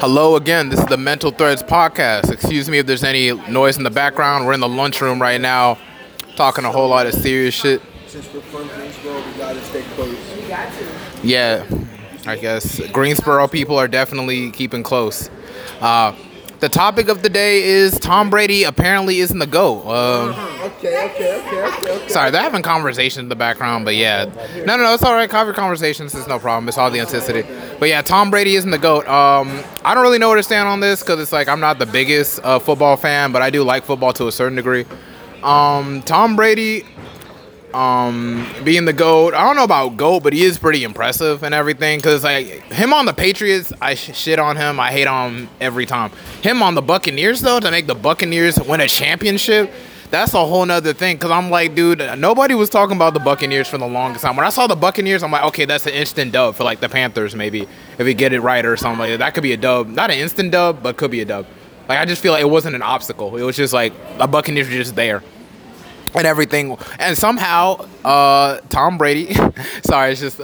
Hello again, this is the Mental Threads Podcast. Excuse me if there's any noise in the background. We're in the lunchroom right now, talking a whole lot of serious shit. Since we're from Greensboro, we gotta stay close. We got to. Yeah, I guess. Greensboro people are definitely keeping close. The topic of the day is Tom Brady apparently isn't the GOAT. Okay. Sorry, they're having conversations in the background, but yeah. No, it's all right. Have your conversations. It's no problem. It's all the intensity. But yeah, Tom Brady isn't the GOAT. I don't really know where to stand on this because it's like I'm not the biggest football fan, but I do like football to a certain degree. Tom Brady being the GOAT, I don't know about GOAT, but he is pretty impressive and everything, because like him on the Patriots, I shit on him, I hate on him every time. Him on the Buccaneers though, to make the Buccaneers win a championship, that's a whole nother thing, because I'm like, dude, nobody was talking about the Buccaneers for the longest time. When I saw the Buccaneers, I'm like, okay, that's an instant dub for like the Panthers, maybe if we get it right or something like that. That could be a dub, not an instant dub, but could be a dub. Like I just feel like it wasn't an obstacle, it was just like the Buccaneers were just there and everything, and somehow Tom Brady sorry, it's just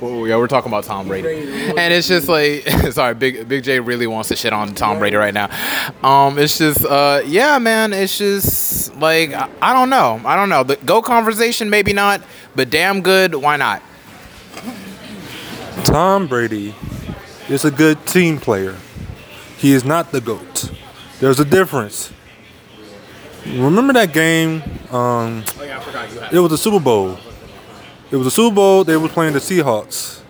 we're talking about Tom Brady, and it's just like sorry, Big J really wants to shit on Tom Brady right now. It's just yeah, man, it's just like I don't know the GOAT conversation, maybe not, but damn good, why not? Tom Brady is a good team player. He is not the GOAT. There's a difference. Remember that game? It was a Super Bowl. They were playing the Seahawks.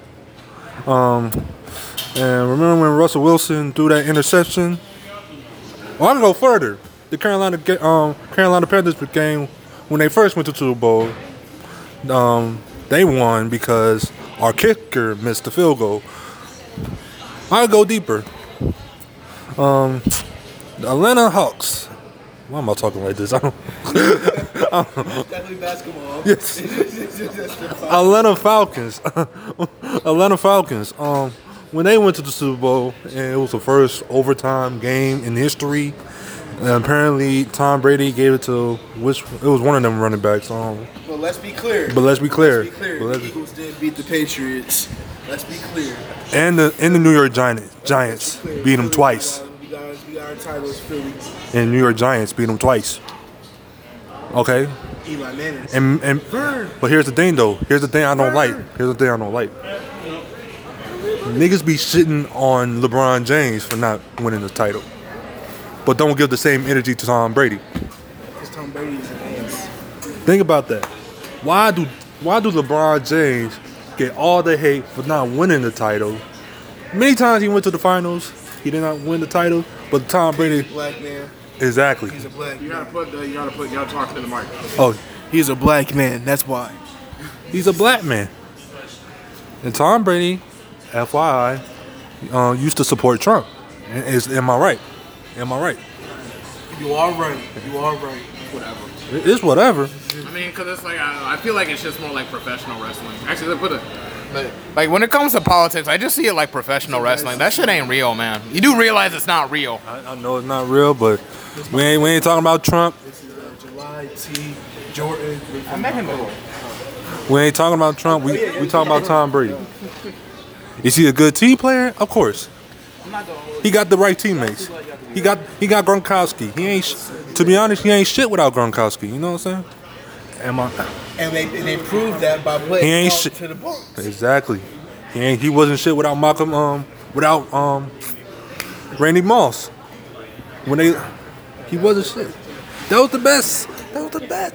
And remember when Russell Wilson threw that interception? Well, I don't go further. The Carolina Panthers game, when they first went to Super Bowl, they won because our kicker missed the field goal. I go deeper. The Atlanta Hawks. Why am I talking like this? I don't definitely basketball. Yes. Atlanta Falcons. When they went to the Super Bowl, and it was the first overtime game in history, and apparently Tom Brady gave it to it was one of them running backs. But let's be clear. The Eagles did beat the Patriots. Let's be clear. And the New York Giants beat them twice. And New York Giants beat them twice. Okay. Eli Manning. But here's the thing though. Here's the thing I don't like. Niggas be shitting on LeBron James for not winning the title, but don't give the same energy to Tom Brady. Because Tom Brady is an ass. Think about that. Why do LeBron James get all the hate for not winning the title? Many times he went to the finals. He did not win the title, but Tom Brady. He's a black man. Exactly. He's a black. You gotta talk to the mic. Oh, he's a black man. That's why. He's a black man. And Tom Brady, FYI, used to support Trump. Am I right? You are right. Whatever. It's whatever. I mean, cause it's like I feel like it's just more like professional wrestling. Actually, let's put it. Like when it comes to politics, I just see it like professional wrestling. That shit ain't real, man. You do realize it's not real. I know it's not real, but we ain't talking about Trump. This is July T. Jordan. I'm making no. We ain't talking about Trump. We talking about Tom Brady. Is he a good team player? Of course. He got the right teammates. He got Gronkowski. He ain't. To be honest, he ain't shit without Gronkowski. You know what I'm saying? And they proved that by playing to the books. Exactly. He wasn't shit without Malcolm. Without Randy Moss. He wasn't shit. That was the best.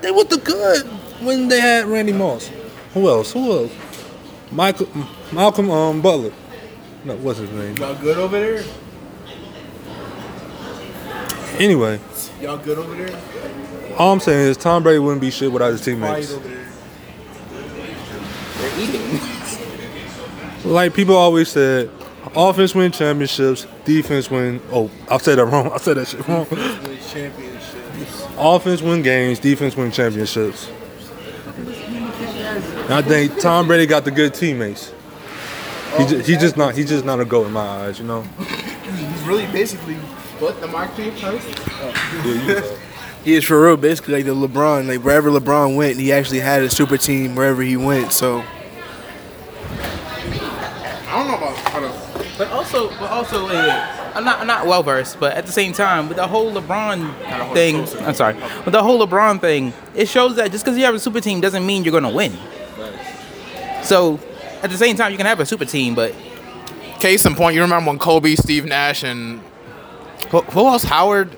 They was the good when they had Randy Moss. Who else? Malcolm Butler. No, what's his name? Y'all good over there? Anyway. Y'all good over there? All I'm saying is Tom Brady wouldn't be shit without his teammates. They're eating. Like people always said, offense win championships, defense win. Oh, I said that shit wrong. Offense win games, defense win championships. And I think Tom Brady got the good teammates. He's just not a GOAT in my eyes, you know. He's really basically what the Mark P. Price. Oh. He is for real, basically like the LeBron. Like wherever LeBron went, he actually had a super team wherever he went. So I don't know about But also, I'm not well versed, but at the same time, with the whole LeBron thing, I'm sorry, with the whole LeBron thing, it shows that just because you have a super team doesn't mean you're going to win. So, at the same time, you can have a super team, but case in point, you remember when Kobe, Steve Nash, and who else? Howard,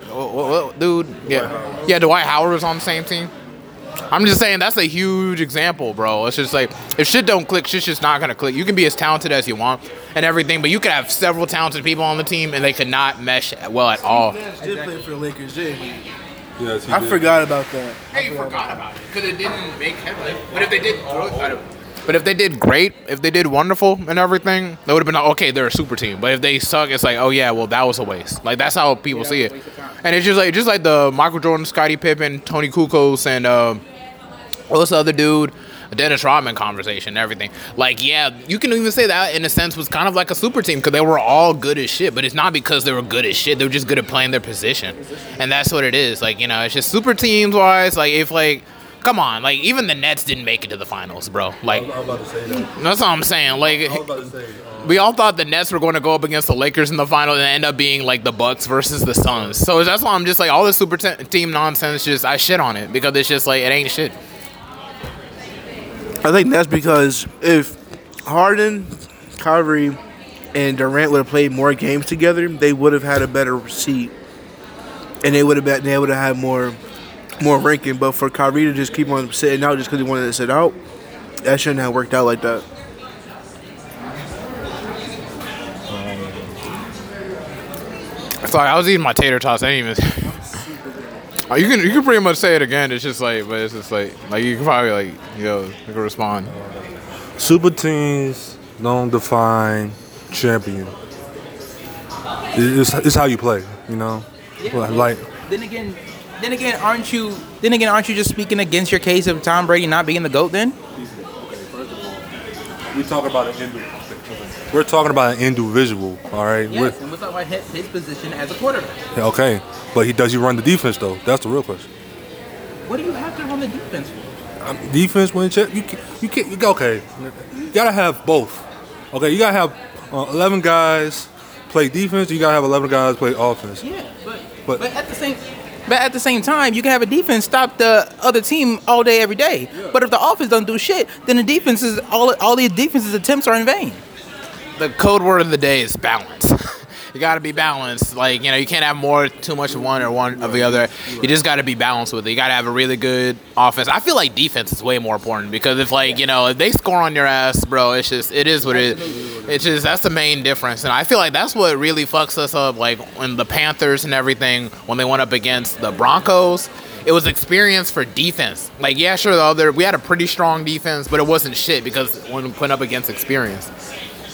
dude, yeah, Dwight Howard was on the same team. I'm just saying that's a huge example, bro. It's just like if shit don't click, shit's just not gonna click. You can be as talented as you want and everything, but you could have several talented people on the team and they could not mesh well at all. Steve Nash did play for the Lakers, yes, I did. Forgot about that. Hey, you forgot about it because it didn't make headlines. But if they did, but if they did great, if they did wonderful and everything, they would have been like, okay, they're a super team. But if they suck, it's like, oh yeah, well that was a waste. Like that's how people see it. And it's just like the Michael Jordan, Scottie Pippen, Tony Kukoc, and what's the other dude? Dennis Rodman conversation and everything. Like, yeah, you can even say that in a sense was kind of like a super team because they were all good as shit. But it's not because they were good as shit. They were just good at playing their position. And that's what it is. Like, you know, it's just super teams wise. Like, if like, come on, like even the Nets didn't make it to the finals, bro. Like, I was about to say that. That's all I'm saying. Like, I was about to say, we all thought the Nets were going to go up against the Lakers in the final and end up being like the Bucks versus the Suns. So that's why I'm just like all this super team nonsense. Just I shit on it because it's just like it ain't shit. I think that's because if Harden, Kyrie, and Durant would have played more games together, they would have had a better seed, and they would have had more ranking, but for Kyrie to just keep on sitting out just because he wanted to sit out, that shouldn't have worked out like that. Sorry, I was eating my tater tots. I didn't even. You can pretty much say it again. It's just like, but it's just like you can probably like, you know, you can respond. Super teams don't define champion. It's how you play, you know. Yeah, like Then again, aren't you just speaking against your case of Tom Brady not being the GOAT then? Okay, first of all, we're talking about an individual, all right? Yes, and we're talking about his position as a quarterback. Okay, but does he run the defense, though? That's the real question. What do you have to run the defense for? Defense, win, check. You can't, okay. You got to have both. Okay, you got to have 11 guys play defense, you got to have 11 guys play offense. Yeah, but at the same time, you can have a defense stop the other team all day, every day. Yeah. But if the offense doesn't do shit, then the defense is all the defense's attempts are in vain. The code word of the day is balance. You got to be balanced. Like, you know, you can't have too much of one or one of the other. You just got to be balanced with it. You got to have a really good offense. I feel like defense is way more important because if, like, you know, if they score on your ass, bro, it's just, it is what it is. It's just, that's the main difference. And I feel like that's what really fucks us up. Like, when the Panthers and everything, when they went up against the Broncos, it was experience for defense. Like, yeah, sure, we had a pretty strong defense, but it wasn't shit because when we went up against experience.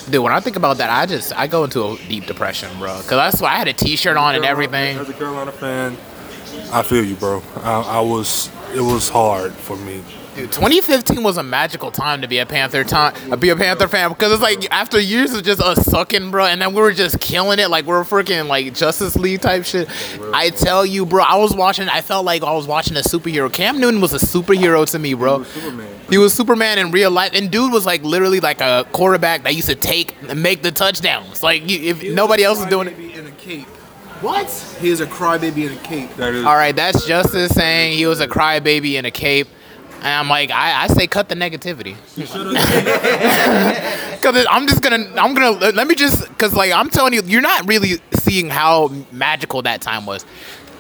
Dude, when I think about that, I go into a deep depression, bro. Because that's why I had a T-shirt on and everything. As a Carolina fan, I feel you, bro. It was hard for me. Dude, 2015 was a magical time to be a Panther fan. Because it's like after years of just us sucking, bro, and then we were just killing it. Like we were freaking like Justice League type shit. I tell you, bro, I felt like I was watching a superhero. Cam Newton was a superhero to me, bro. He was Superman in real life, and dude was like literally like a quarterback that used to take and make the touchdowns. Like if nobody else is doing it. In a cape. What? He is a crybaby in a cape. All right, that's Justice saying he was a crybaby in a cape, and I'm like, I say cut the negativity. Because I'm telling you, you're not really seeing how magical that time was.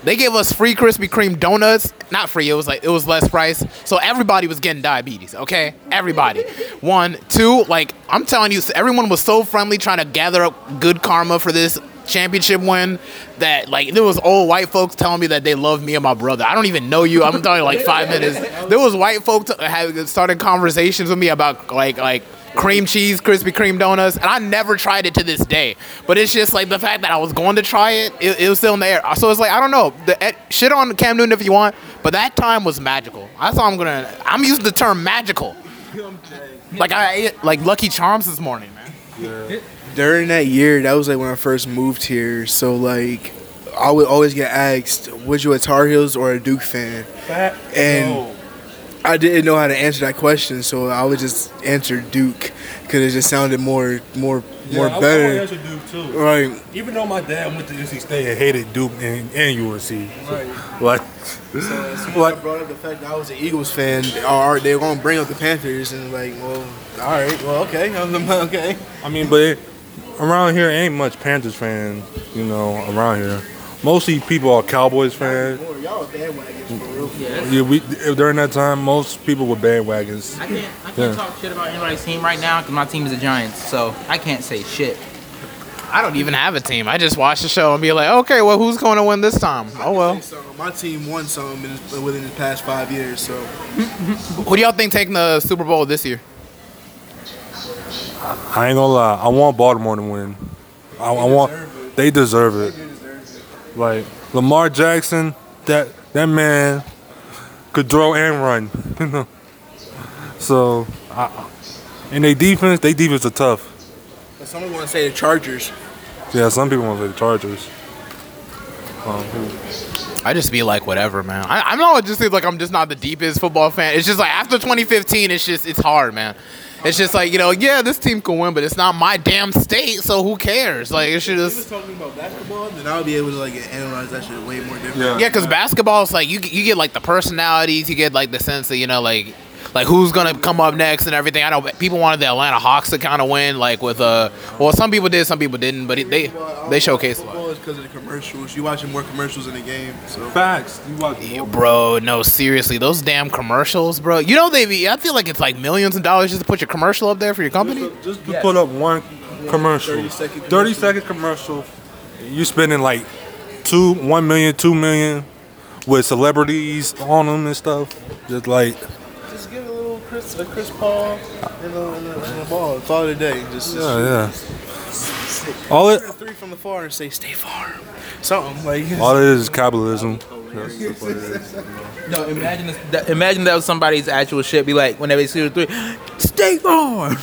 They gave us free Krispy Kreme donuts. Not free. It was less price. So everybody was getting diabetes, okay? Everybody. 1, 2, like, I'm telling you, everyone was so friendly trying to gather up good karma for this championship win that, like, there was old white folks telling me that they love me and my brother. I don't even know you. I'm talking, like, 5 minutes. There was white folks started conversations with me about, like, cream cheese, Krispy Kreme donuts, and I never tried it to this day. But it's just like the fact that I was going to try it was still in the air. So it's like, I don't know. Shit on Cam Newton if you want, but that time was magical. That's all I'm using the term magical. Like I ate like Lucky Charms this morning, man. Yeah. During that year, that was like when I first moved here. So like, I would always get asked, "Was you a Tar Heels or a Duke fan?" And I didn't know how to answer that question, so I would just answer Duke because it just sounded more better. I would answer Duke too. Right. Even though my dad went to NC State and hated Duke and UNC. So. Right. Like, so I brought up the fact that I was an Eagles fan. They were going to bring up the Panthers, and like, well, all right, well, okay, okay. I mean, but around here ain't much Panthers fan, you know, around here. Mostly people are Cowboys fans. Y'all are bandwagons for real. Yeah, during that time, most people were bandwagons. I can't talk shit about anybody's team right now because my team is the Giants, so I can't say shit. I don't even have a team. I just watch the show and be like, okay, well, who's going to win this time? Oh, well. So. My team won some within the past 5 years, so. Who do y'all think taking the Super Bowl this year? I ain't going to lie. I want Baltimore to win. They deserve it. Like, Lamar Jackson, that man could throw and run, you know. So, and their defense are tough. But some people want to say the Chargers. Yeah, some people want to say the Chargers. I just be like, whatever, man. I know it just seems like I'm just not the deepest football fan. It's just like after 2015, it's hard, man. It's just like, you know, yeah, this team can win, but it's not my damn state, so who cares? Like, it's just. If you were talking about basketball, then I would be able to, like, analyze that shit way more differently. Yeah, because basketball is like, you get, like, the personalities, you get, like, the sense of, you know, like who's going to come up next and everything. I know people wanted the Atlanta Hawks to kind of win, like, with well, some people did, some people didn't, but they showcased a lot. Football is because of the commercials. You're watching more commercials in the game, so. Facts. You watch more. Bro, no, seriously. Those damn commercials, bro. You know, I feel like it's, like, millions of dollars just to put your commercial up there for your company. Just to put up one commercial. 30-second commercial. You're spending, like, $2 million with celebrities on them and stuff. Just, like. Chris Paul and the ball. It's all today. Just all it. Three from the far and say stay far. Something like. All it is capitalism. No, imagine that was somebody's actual shit. Be like whenever they see the three, stay far.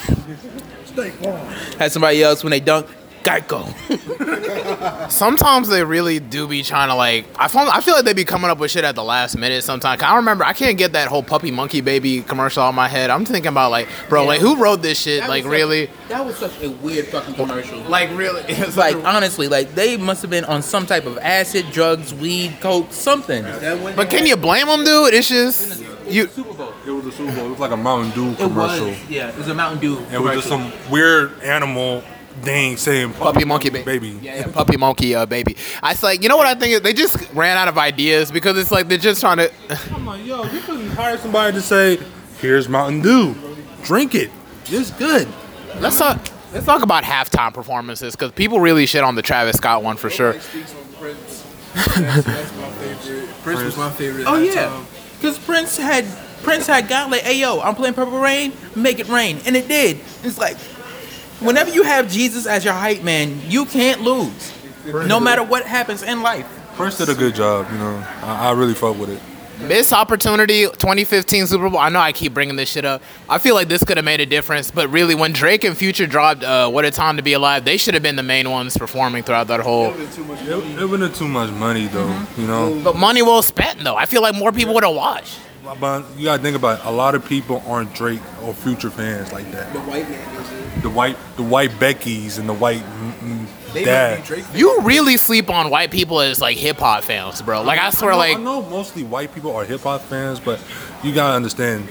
Stay far. Had somebody else when they dunk. Geico. Sometimes they really do be trying to like. I feel like they be coming up with shit at the last minute sometimes. I remember I can't get that whole puppy monkey baby commercial out of my head. I'm thinking about like, bro, like who wrote this shit? Like really? That was such a weird fucking commercial. Like really? It's like honestly, like they must have been on some type of acid, drugs, weed, coke, something. But can you blame them, dude? It's just you. It was a Super Bowl. It was like a Mountain Dew commercial. It was a Mountain Dew. It was just some weird animal. Dang, saying puppy monkey baby. Yeah, puppy monkey baby. I was like, you know what I think? They just ran out of ideas because it's like they're just trying to. I'm like, yo, you couldn't hire somebody to say, here's Mountain Dew, drink it. It's good. Let's talk about halftime performances because people really shit on the Travis Scott one for sure. Prince. That's my favorite. Prince was my favorite. Oh yeah, because Prince had got like, hey yo, I'm playing Purple Rain, make it rain, and it did. It's like. Whenever you have Jesus as your hype man, you can't lose, no matter what happens in life. Prince did a good job, you know. I really fuck with it. Missed opportunity, 2015 Super Bowl. I know I keep bringing this shit up. I feel like this could have made a difference, but really, when Drake and Future dropped "What a Time to Be Alive," they should have been the main ones performing throughout that whole. It wasn't too much money, though, you know. But money well spent, though. I feel like more people would have watched. But you gotta think about it. A lot of people aren't Drake or Future fans like that. The white man does it. The white Beckys and the white dad. You really sleep on white people as like hip hop fans, bro. Like I swear, I know mostly white people are hip hop fans, but you gotta understand,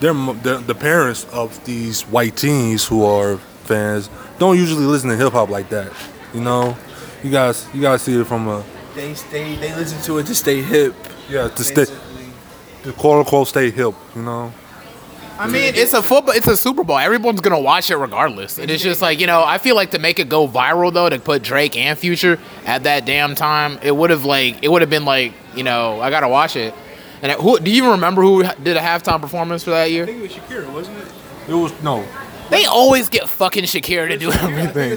they're the parents of these white teens who are fans don't usually listen to hip hop like that. You know, you guys see it from a. They listen to it to stay hip. Yeah, to quote unquote stay hip, you know. I mean, it's a Super Bowl. Everyone's gonna watch it regardless, and it's just like you know. I feel like to make it go viral though, to put Drake and Future at that damn time, it would have been like you know, I gotta watch it. And who do you even remember who did a halftime performance for that year? I think it was Shakira, wasn't it? It was no. They always get fucking Shakira to do everything.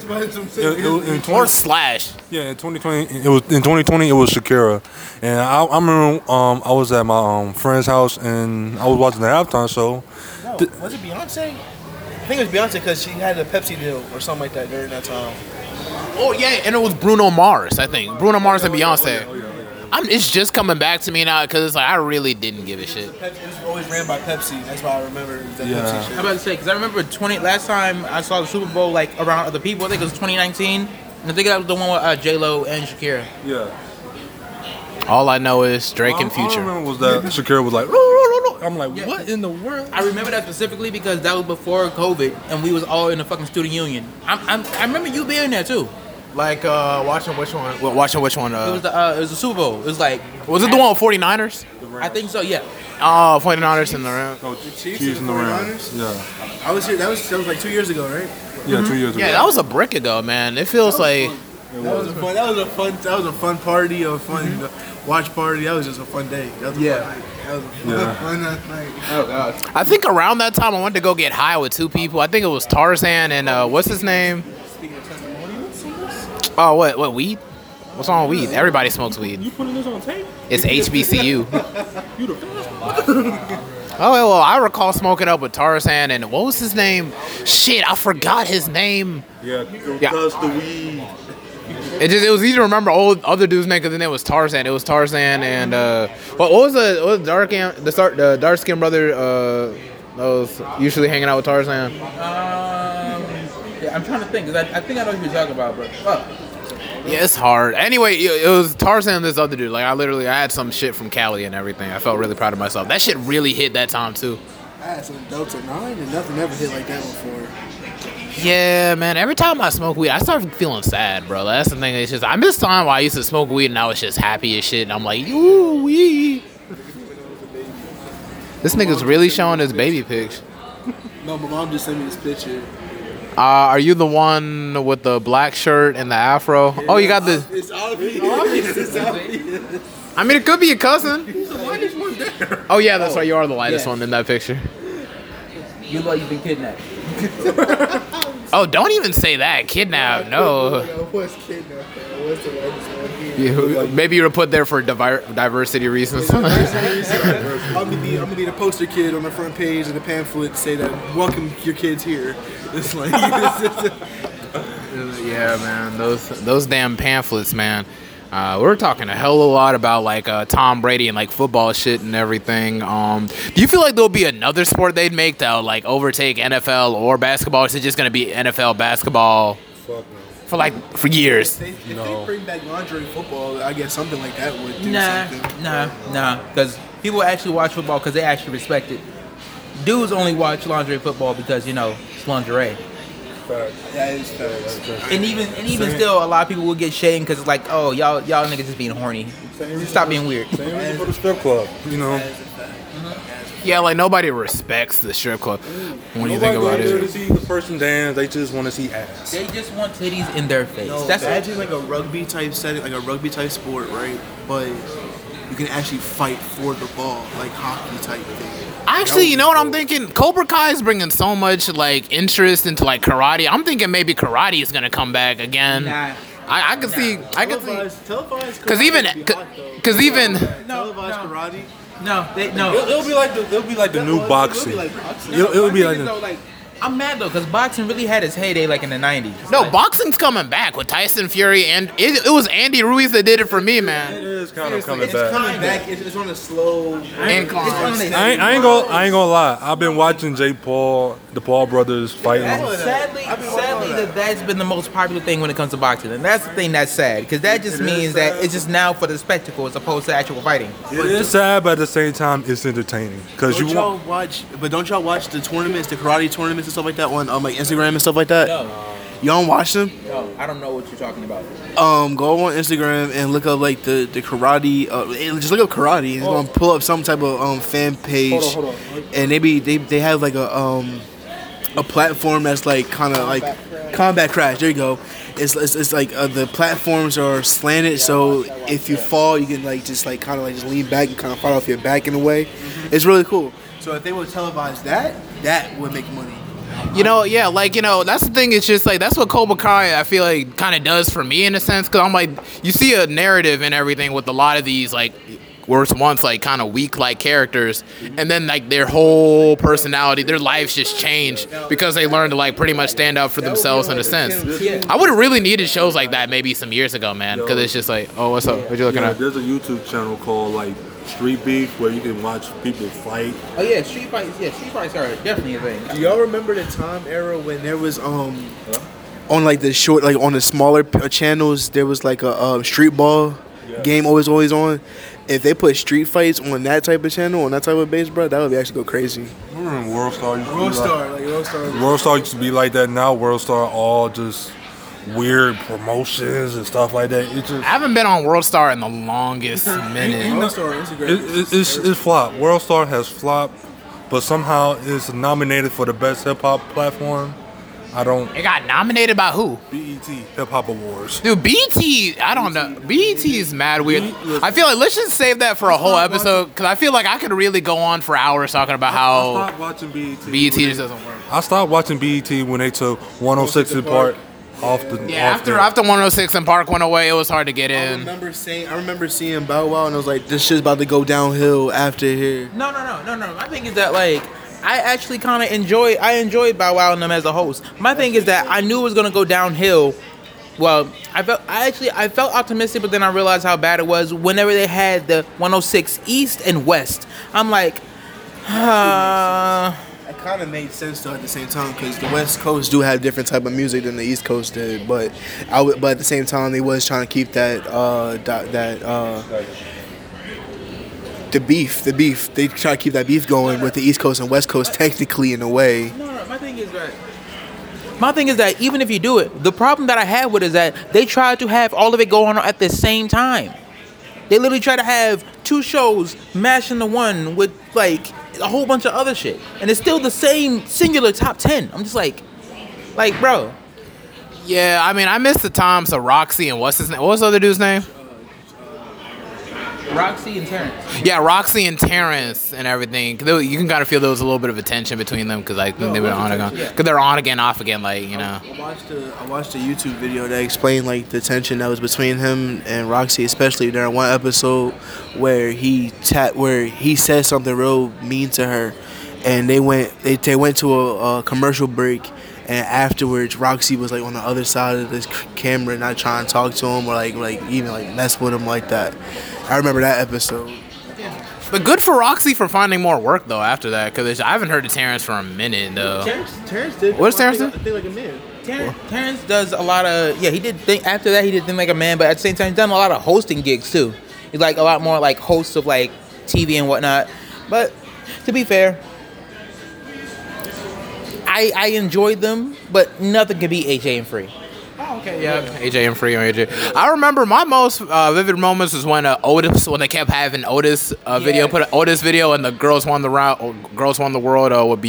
Or Slash. Yeah, in 2020, it was Shakira, and I remember I was at my friend's house and I was watching the halftime show. No, was it Beyonce? I think it was Beyonce because she had a Pepsi deal or something like that during that time. Oh yeah, and it was Bruno Mars, I think. Bruno Mars and Beyonce. It's just coming back to me now because it's like I really didn't give a shit. It was always ran by Pepsi. That's why I remember that Pepsi shit. I'm about to say because I remember last time I saw the Super Bowl like around other people. I think it was 2019. And I think that was the one with J-Lo and Shakira. Yeah. All I know is Drake and Future. All I remember was that Shakira was like, "No." I'm like, "What in the world?" I remember that specifically because that was before COVID, and we was all in the fucking student union. I remember you being there too. Like watching which one? Well, watching which one? It was the Super Bowl. It was like was it the one with 49ers? I think so. Yeah. Oh, 49ers in the round. Oh, the Chiefs in the round. Yeah. I was here. That was like 2 years ago, right? Yeah, mm-hmm. 2 years ago. Yeah, that was a brick ago, man. It feels like. That was a fun party, mm-hmm. watch party. That was just a fun day. That was a fun night. Oh god. I think around that time I wanted to go get high with two people. I think it was Tarzan and what's his name? Oh, what weed? What's on weed? Everybody smokes weed. You putting this on tape? It's HBCU. You the fuck? Oh, well, I recall smoking up with Tarzan and what was his name? Shit, I forgot his name. Yeah, because the weed. It was easy to remember old other dudes' name because then it was Tarzan. It was Tarzan and what was the dark skinned brother that was usually hanging out with Tarzan. I'm trying to think because I think I know who you're talking about, bro. Yeah, it's hard. Anyway, it was Tarzan and this other dude. Like I had some shit from Cali and everything. I felt really proud of myself. That shit really hit that time too. I had some Delta 9 and nothing ever hit like that before. Yeah, man. Every time I smoke weed, I start feeling sad, bro. That's the thing. It's just I miss time where I used to smoke weed and I was just happy as shit. And I'm like, ooh, weed. This nigga's really showing his baby pics. No, my mom just sent me this picture. Are you the one with the black shirt and the afro? Yeah, you got this. It's obvious. It's obvious. I mean, it could be your cousin. He's the lightest one there. Oh yeah, that's right. You are the lightest one in that picture. You look like you've been kidnapped. Oh, don't even say that. Kidnapped? No. Maybe you were put there for diversity reasons. I'm gonna be the poster kid on the front page of the pamphlet to say that welcome your kids here. It's like, yeah, man. Those damn pamphlets, man. We're talking a hell of a lot about like Tom Brady and like football shit and everything. Do you feel like there'll be another sport they'd make that'll like overtake NFL or basketball? Or is it just gonna be NFL basketball? Fuck no. For years? If they bring back laundry and football, I guess something like that would do something. Nah. Because people actually watch football because they actually respect it. Dudes only watch laundry and football because it's lingerie. That is fair. And even still, a lot of people will get shamed because it's like, oh, y'all niggas just being horny. Stop being weird. Same reason for the strip club, Yeah, like nobody respects the strip club when you think about it. Nobody goes there to see the person dance. They just want to see ass. They just want titties in their face. No, that's actually like a rugby type setting, like a rugby type sport, right? But you can actually fight for the ball, like hockey type thing. Actually, you know what I'm thinking? Cobra Kai is bringing so much like interest into like karate. I'm thinking maybe karate is gonna come back again. Nah. I can see. I can see. Televised karate. It'll be like the new boxing. I'm mad though because boxing really had its heyday like in the 90s. No, boxing's coming back with Tyson Fury and it was Andy Ruiz that did it for me, man. It is kind of coming back. It's coming back. It's on a slow incline. I ain't gonna lie. I've been watching the Paul brothers fighting. Sadly, that's been the most popular thing when it comes to boxing, and that's the thing that's sad because that just means that it's just now for the spectacle as opposed to actual fighting. It's sad, but at the same time, it's entertaining because don't y'all watch the tournaments, the karate tournaments? And stuff like that on like Instagram and stuff like that. No. You don't watch them? No, I don't know what you're talking about. Go on Instagram and look up like the karate. Just look up karate. It's gonna pull up some type of fan page. Hold on. And maybe they have like a platform that's like kind of like Combat Crash. There you go. It's like the platforms are slanted, so if you fall, you can like just like kind of like just lean back and kind of fall off your back in a way. Mm-hmm. It's really cool. So if they would televise that would make money. That's the thing. It's just like, that's what Cobra Kai, I feel like, kind of does for me in a sense. Because I'm like, you see a narrative and everything with a lot of these, like, worst once, like kind of weak like characters, and then like their whole personality, their lives just change because they learn to like pretty much stand up for themselves in a sense. I would have really needed shows like that maybe some years ago, man, because it's just like, oh, what's up? What you looking at? There's a YouTube channel called like Street Beef where you can watch people fight. Oh yeah, street fights. Yeah, street fights are definitely a thing. Do y'all remember the time era when there was on like the short, like on the smaller channels, there was like a street ball game always on. If they put street fights on that type of channel, on that type of base, bro, that would actually go crazy. Remember when World Star used to used to be like that. Now World Star all just weird promotions and stuff like that. Just, I haven't been on World Star in the longest minute. World Star it's flopped. World Star has flopped, but somehow it's nominated for the best hip hop platform. It got nominated by who? BET Hip Hop Awards. Dude, BET, I don't know. BET is mad weird. I feel like let's just save that for a whole episode because I feel like I could really go on for hours talking about how I stopped watching BET just doesn't work. I stopped watching BET when they took 106 in Park off the. Yeah, off after 106 and Park went away, it was hard to get in. I remember seeing Bow Wow and I was like, this shit's about to go downhill after here. No. I think it's that like. I actually kind of enjoyed Bow Wow and them as a host. My thing is that I knew it was going to go downhill. Well, I felt optimistic, but then I realized how bad it was whenever they had the 106 East and West. I'm like, It kind of made sense though at the same time because the West Coast do have different type of music than the East Coast did. But at the same time, they was trying to keep that The beef. They try to keep that beef going with the East Coast and West Coast, technically, in a way. No. My thing is that even if you do it, the problem that I had with it is that they tried to have all of it going on at the same time. They literally tried to have two shows mashed into one with like a whole bunch of other shit, and it's still the same singular top 10. I'm just like bro. Yeah, I mean, I miss the times of Roxy and what's his name? What was the other dude's name? Roxy and Terrence. Yeah, Roxy and Terrence and everything. You can kind of feel there was a little bit of a tension between them because like they were on again, because they're on again, off again, like you know. I watched a YouTube video that explained like the tension that was between him and Roxy, especially during one episode where he said something real mean to her, and they went to a commercial break. And afterwards, Roxy was like on the other side of this camera, not trying to talk to him or like even like mess with him like that. I remember that episode. Yeah. But good for Roxy for finding more work though after that, because I haven't heard of Terrence for a minute though. Terrence did. What's Terrence do? Think Like a Man. Terrence does a lot of he did think after that he did Think Like a Man, but at the same time he's done a lot of hosting gigs too. He's like a lot more like hosts of like TV and whatnot. But to be fair. I enjoyed them, but nothing could be AJ and Free. Oh, okay. Yeah. AJ and Free or AJ. I remember my most vivid moments was when Otis, when they kept having Otis video, put an Otis video, and the Girls Won the World with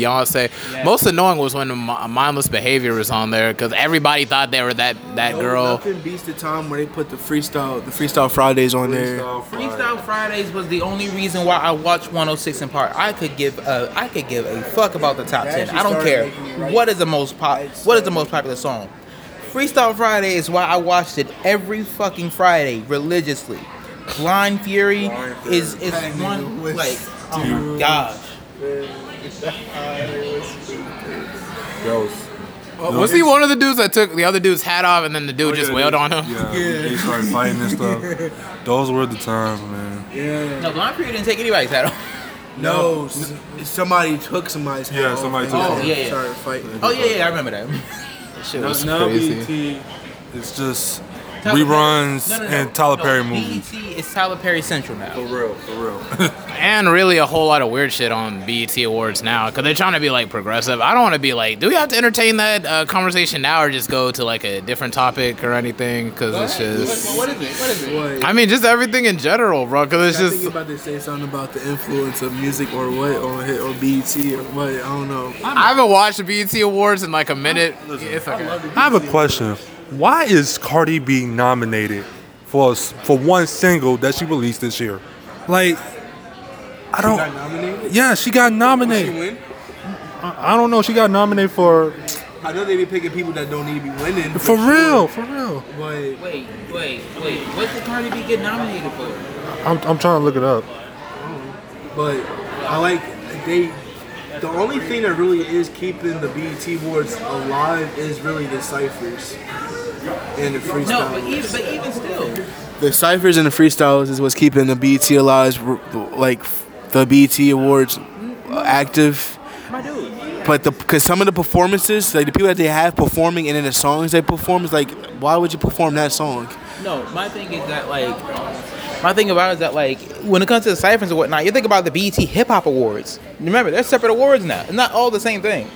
Beyonce. Yeah. Most annoying was when Mindless Behavior was on there because everybody thought they were that girl. Nothing beats the time where they put the Freestyle Fridays on there. Freestyle Fridays was the only reason why I watched 106 in Park. I could give a fuck about the top 10. I don't care what is the most popular song. Freestyle Friday is why I watched it every fucking Friday religiously. Blind Fury is one like oh my gosh. Was he one of the dudes that took the other dude's hat off and then the dude just wailed on him? Yeah, they started fighting and stuff. Those were the times, man. Yeah. No, Blind Fury didn't take anybody's hat off. No, somebody took somebody's hat off. Yeah, somebody took. Oh yeah. Started fighting. Oh yeah, I remember that. Shit was crazy. BET is just reruns and Tyler Perry movies. BET is Tyler Perry Central now. For real. And really a whole lot of weird shit on BET Awards now because they're trying to be like progressive. I don't want to be like, do we have to entertain that conversation now or just go to like a different topic or anything? Because it's just. What is it? I mean, just everything in general, bro. Because it's just. I think you're about to say something about the influence of music or what or BET or what. I don't know. I haven't watched the BET Awards in like a minute. I have a question. Why is Cardi B nominated for one single that she released this year? Like, I don't. She got nominated? Yeah, she got nominated. Did she win? I don't know. She got nominated for. I know they be picking people that don't need to be winning. For real. Wait. What did Cardi B get nominated for? I'm trying to look it up. But I like they. The only thing that really is keeping the BET Awards alive is really the cyphers and the freestyles. No, but even still, the cyphers and the freestyles is what's keeping the BET alive, like the BET Awards active. My dude. But because some of the performances, like the people that they have performing and then the songs they perform, is like, why would you perform that song? No, my thing is that like, my thing about it is that like, when it comes to the cyphers and whatnot, you think about the BET Hip Hop Awards. Remember, they're separate awards now. It's not all the same thing.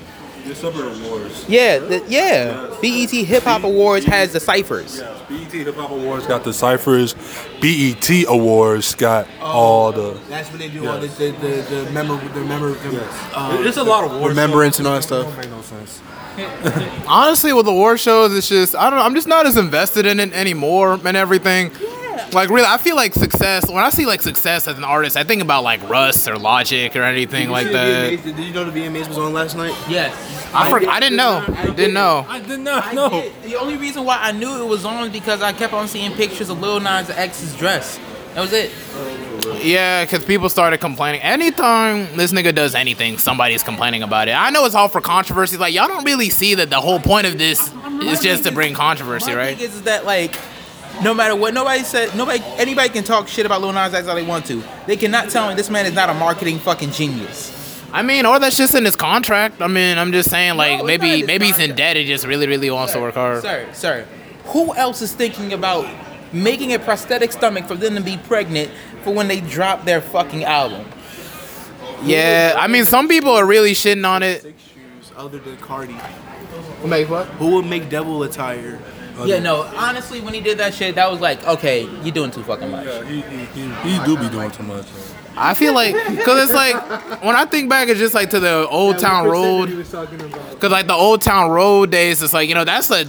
They're separate awards. Yeah, BET Hip Hop Awards has the cyphers. Yeah, BET Hip Hop Awards got the cyphers. BET Awards got all the. That's when they do all the memory. Yes. There's a lot of award remembrance shows and all that stuff. It don't make no sense. Honestly, with award shows, it's just I don't. I'm just not as invested in it anymore and everything. Like, really, I feel like success, when I see, like, success as an artist, I think about, like, Russ or Logic or anything like that. Did you know the VMAs was on last night? Yes. I didn't know. The only reason why I knew it was on because I kept on seeing pictures of Lil Nas X's dress. That was it. Yeah, because people started complaining. Anytime this nigga does anything, somebody's complaining about it. I know it's all for controversy. Like, y'all don't really see that the whole point of this is just to bring controversy, right? My thing is that, like... No matter what nobody said, anybody can talk shit about Lil Nas X all they want to. They cannot tell me this man is not a marketing fucking genius. I mean, or that's just in his contract. I mean, I'm just saying, like, no, maybe he's in debt and just really, really wants to work hard. Sir, who else is thinking about making a prosthetic stomach for them to be pregnant for when they drop their fucking album? Yeah, I mean, some people are really shitting on it. Six shoes other than Cardi. Who make what? Who would make devil attire? Yeah, no, honestly, when he did that shit, that was like, okay, you're doing too fucking much. Yeah, he do be doing too much. I feel like, because it's like, when I think back, it's just like to the Old Town Road. Because like the Old Town Road days, it's like, you know, that's the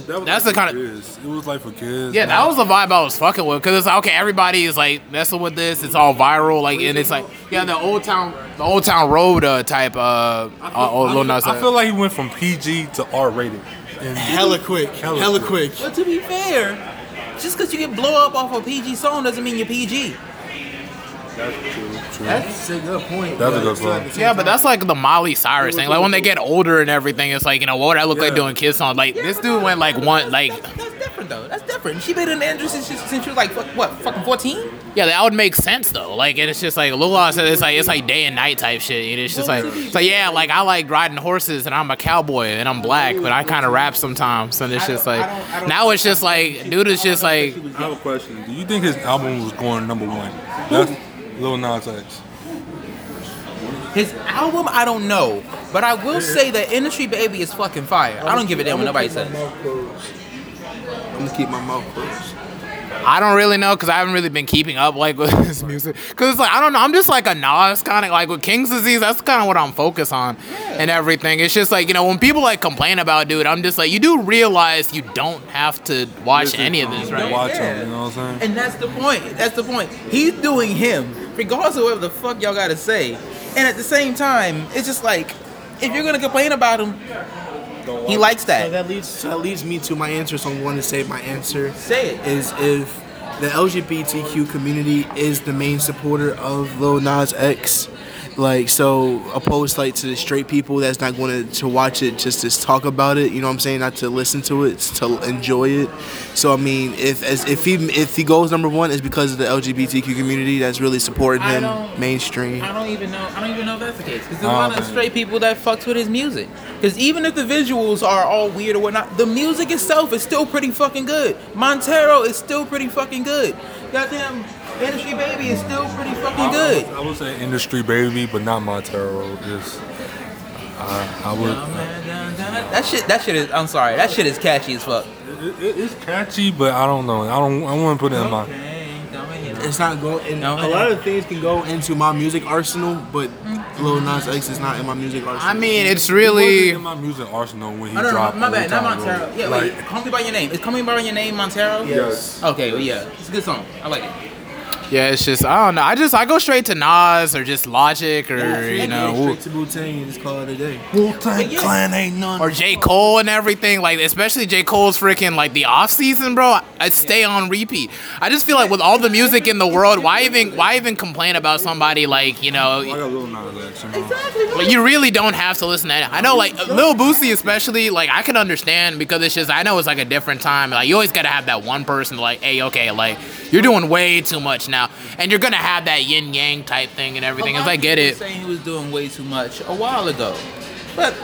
kind of. It was like for kids. Yeah, that was the vibe I was fucking with. Because it's like, okay, everybody is like messing with this. It's all viral. Like, and it's like, yeah, the Old Town Road type. I feel like he went from PG to R-rated. Hella quick. Well, to be fair, just because you get blow up off a PG song doesn't mean you're PG. That's true. That's a good point. That's a good point. Yeah, but that's like the Molly Cyrus thing. Like when they get older and everything, it's like, you know, what would I look like doing kids songs? Like this dude went like one like. That's different though. That's different. She been in the industry since she was like what fucking 14. Yeah, that would make sense though. Like and it's just like Lil Nas said, it's like day and night type shit. And it's just like so yeah, like I like riding horses and I'm a cowboy and I'm black, but I kind of rap sometimes. And it's just like now it's just like dude is just like. I have a question. Do you think his album was going number one? That's Lil Nas X. His album, I don't know, but I will say that Industry Baby is fucking fire. I don't give a damn what nobody says. I'm gonna keep my mouth closed. I don't really know because I haven't really been keeping up like with his music. Because it's like I don't know. I'm just like a Nas kind of like with King's Disease. That's kind of what I'm focused on and everything. It's just like you know when people like complain about dude, I'm just like you do realize you don't have to watch any of this, right? Watch him, you know what I'm saying? And that's the point. That's the point. He's doing him, regardless of whatever the fuck y'all gotta say. And at the same time, it's just like if you're gonna complain about him. He likes that. So that leads me to my answer. So I'm going to say my answer. Say it. Is if the LGBTQ community is the main supporter of Lil Nas X, like so opposed like to the straight people that's not going to watch it just to talk about it. You know what I'm saying? Not to listen to it, to enjoy it. So I mean, if he goes number one, it's because of the LGBTQ community that's really supporting him mainstream. I don't even know if that's the case because there's a lot of straight people that fucks with his music. Because even if the visuals are all weird or whatnot, the music itself is still pretty fucking good. Montero is still pretty fucking good. Goddamn. Industry Baby is still pretty fucking good. I would say Industry Baby, but not Montero. Just I would. That shit is. I'm sorry. That shit is catchy as fuck. It's catchy, but I don't know. I wouldn't put it in my. It's not going. No, a lot of things can go into my music arsenal, but Lil Nas X is not in my music arsenal. I mean, it's really in my music arsenal when he dropped. No, my bad. Not Montero. Road. Yeah, like, wait. Call Me by Your Name. Is Call Me by Your Name Montero? Yes. Okay. Well, yeah. It's a good song. I like it. Yeah, it's just, I don't know. I go straight to Nas or just Logic or, you know. Straight to Wu-Tang and just call it a day. Wu-Tang Clan ain't none. Or J. Cole and everything. Like, especially J. Cole's freaking, like, the off-season, bro. I stay on repeat. I just feel like with all the music in the world, why even complain about somebody like, you know. I got Lil Nas X. But you really don't have to listen to that. I know, like, Lil Boosie especially, like, I can understand because it's just, I know it's, like, a different time. Like, you always got to have that one person, like, hey, okay, like, you're doing way too much now. And you're going to have that yin-yang type thing and everything. As I get it. Saying he was doing way too much a while ago. But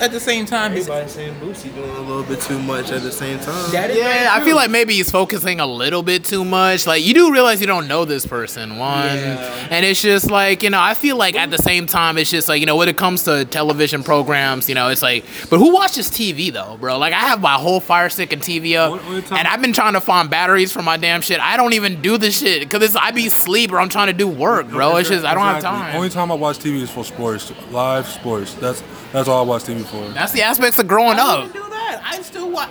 at the same time, everybody's saying Boosie doing a little bit too much at the same time. I feel like maybe he's focusing a little bit too much. Like, you do realize you don't know this person, one. Yeah. And it's just like, you know, I feel like at the same time, it's just like, you know, when it comes to television programs, you know, it's like, but who watches TV, though, bro? Like, I have my whole Fire Stick and TV up, and I've been trying to find batteries for my damn shit. I don't even do this shit, because I be asleep or I'm trying to do work, bro. It's just, I don't have time. The only time I watch TV is for sports, live sports. That's all I watch TV for. That's the aspects of growing up. I don't do that.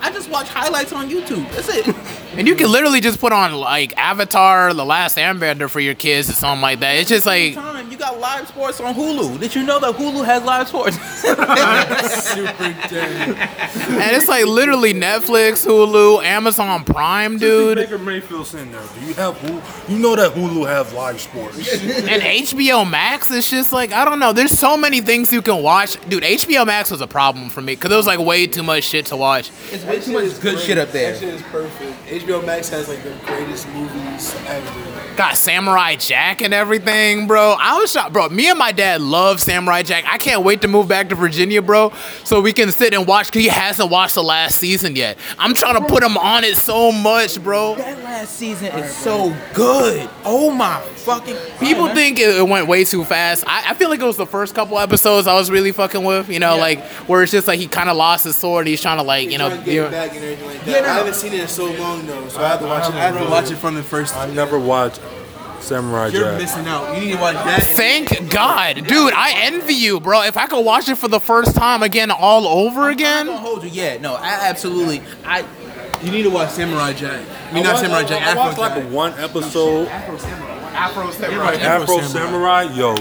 I just watch highlights on YouTube. That's it. And you can literally just put on like Avatar, The Last Airbender for your kids or something like that. It's just like you got live sports on Hulu. Did you know that Hulu has live sports? Super dead. And it's like literally Netflix, Hulu, Amazon Prime, dude. Baker Mayfield's in there. Do you have Hulu? You know that Hulu have live sports. And HBO Max is just like, I don't know. There's so many things you can watch, dude. HBO Max was a problem for me because there was like way too much shit to watch. It's way too much good shit up there. That shit is perfect. HBO Max has like the greatest movies ever. Got Samurai Jack and everything, bro. I was shocked, bro. Me and my dad love Samurai Jack. I can't wait to move back to Virginia, bro, so we can sit and watch because he hasn't watched the last season yet. I'm trying to put him on it so much, bro. That last season is so good. Oh my fucking God. People think it went way too fast. I feel like it was the first couple episodes I was really fucking with, you know, like where it's just like he kind of lost his sword and he's trying to like, you know, get back and everything like that. I haven't seen it in so long though, so I have to watch it from the first. I never watched Samurai Jack. You're missing out. You need to watch that. Thank God, dude. I envy you, bro. If I could watch it for the first time again, all over again. I'm not gonna hold you. Yeah, no, I absolutely. You need to watch Samurai Jack. I mean, not Samurai Jack. I watched like one episode. Afro Samurai. Yo.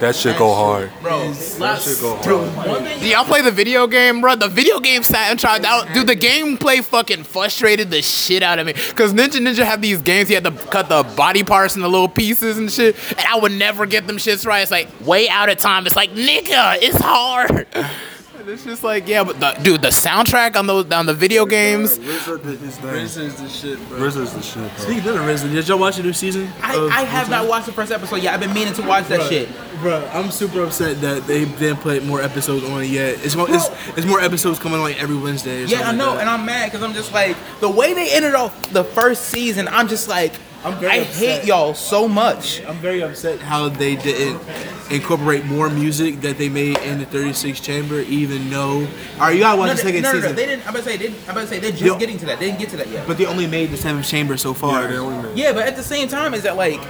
That shit go hard. Bro, that shit go hard. Do y'all play the video game, bro? The video game soundtrack out. Dude, the gameplay fucking frustrated the shit out of me. Because Ninja had these games. You had to cut the body parts and the little pieces and shit. And I would never get them shits right. It's like way out of time. It's like, nigga, it's hard. It's just like, yeah, but the soundtrack on the video games. RZA is the shit, bro. RZA is the shit, bro. Speaking of RZA, did y'all watch the new season? I have not watched the first episode yet. I've been meaning to watch that shit. Bro, I'm super upset that they didn't put more episodes on it yet. It's more episodes coming like every Wednesday. Yeah, I know, and I'm mad because I'm just like, the way they ended off the first season, I'm just like, I hate y'all so much. I'm very upset how they didn't incorporate more music that they made in the 36 Chamber, even though. Alright, you gotta watch the second season. No, they didn't. I'm about to say they're just getting to that. They didn't get to that yet. But they only made the 7th Chamber so far. Yeah, but at the same time, is that like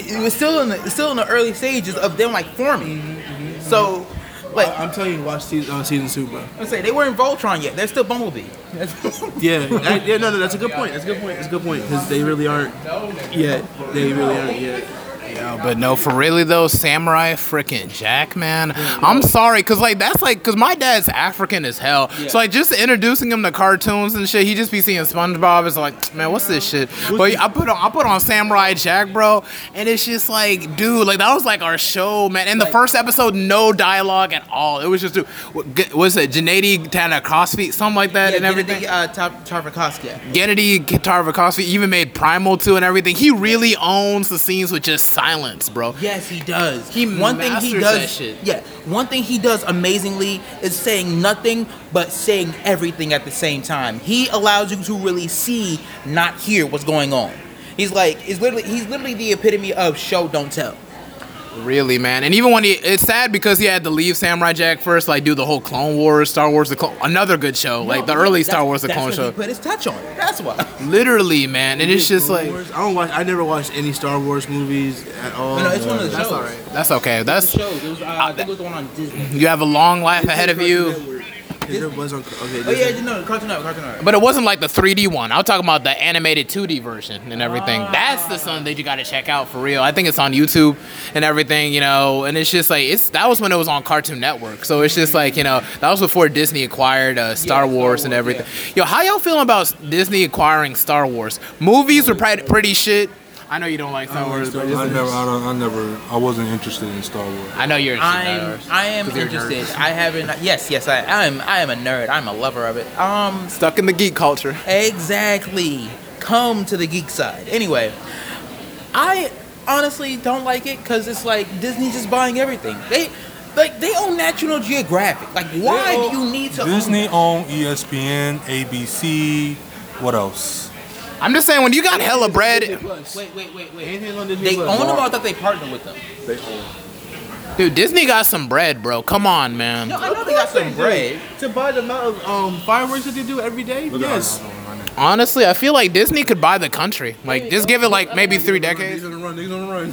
it was still in the early stages of them like forming. Mm-hmm. So. Like, I'm telling you, watch season 2, bro. I'm saying they weren't Voltron yet. They're still Bumblebee. That's a good point. Because they really aren't yet. Yeah, but no, for really though, Samurai freaking Jack, man. I'm sorry, cause my dad's African as hell. Yeah. So like, just introducing him to cartoons and shit, he just be seeing SpongeBob. It's like, man, what's this shit? But I put on Samurai Jack, bro, and it's just like, dude, like that was like our show, man. In the first episode, no dialogue at all. It was just, what's it, Gennady Tartakovsky, something like that, and everything. Gennady Tartakovsky even made Primal 2 and everything. He really owns the scenes with just silence, bro. Yes, he does. One thing he does amazingly is saying nothing but saying everything at the same time. He allows you to really see, not hear what's going on. He's literally the epitome of show don't tell. Really, man. And even when it's sad because he had to leave Samurai Jack first, like do the whole Clone Wars, Star Wars, another good show, early Star Wars, the Clone show. But it's touch on it. That's why. Literally, man. And it's just like I never watched any Star Wars movies at all. No, it's one of the shows. That's all right. That's okay. That's the show. I think it was the one on Disney. You have a long life ahead of you. Disney. It was on, okay, oh yeah, you know, Cartoon Network. But it wasn't like the 3D one. I was talking about the animated 2D version and everything. Ah. That's the one that you got to check out for real. I think it's on YouTube and everything, you know. And it's just like that was when it was on Cartoon Network. So it's just like, you know, that was before Disney acquired Star Wars and everything. Yeah. Yo, how y'all feeling about Disney acquiring Star Wars? Movies were pretty shit. I know you don't like Star Wars. I wasn't interested in Star Wars. I know you're interested in Star Wars. I am interested. I haven't. Yes, I am a nerd. I'm a lover of it. Stuck in the geek culture. Exactly. Come to the geek side. Anyway, I honestly don't like it because it's like Disney's just buying everything. They own National Geographic. Like, why do you need to? Disney own ESPN, ABC. What else? I'm just saying, when you got hella bread... Wait. They own them, or I thought they partner with them? They own them. Dude, Disney got some bread, bro. Come on, man. No, I know they got some bread. To buy the amount of fireworks that they do every day? Yes. Honestly, I feel like Disney could buy the country. Like, just give it, like, maybe 3 decades. They're gonna run.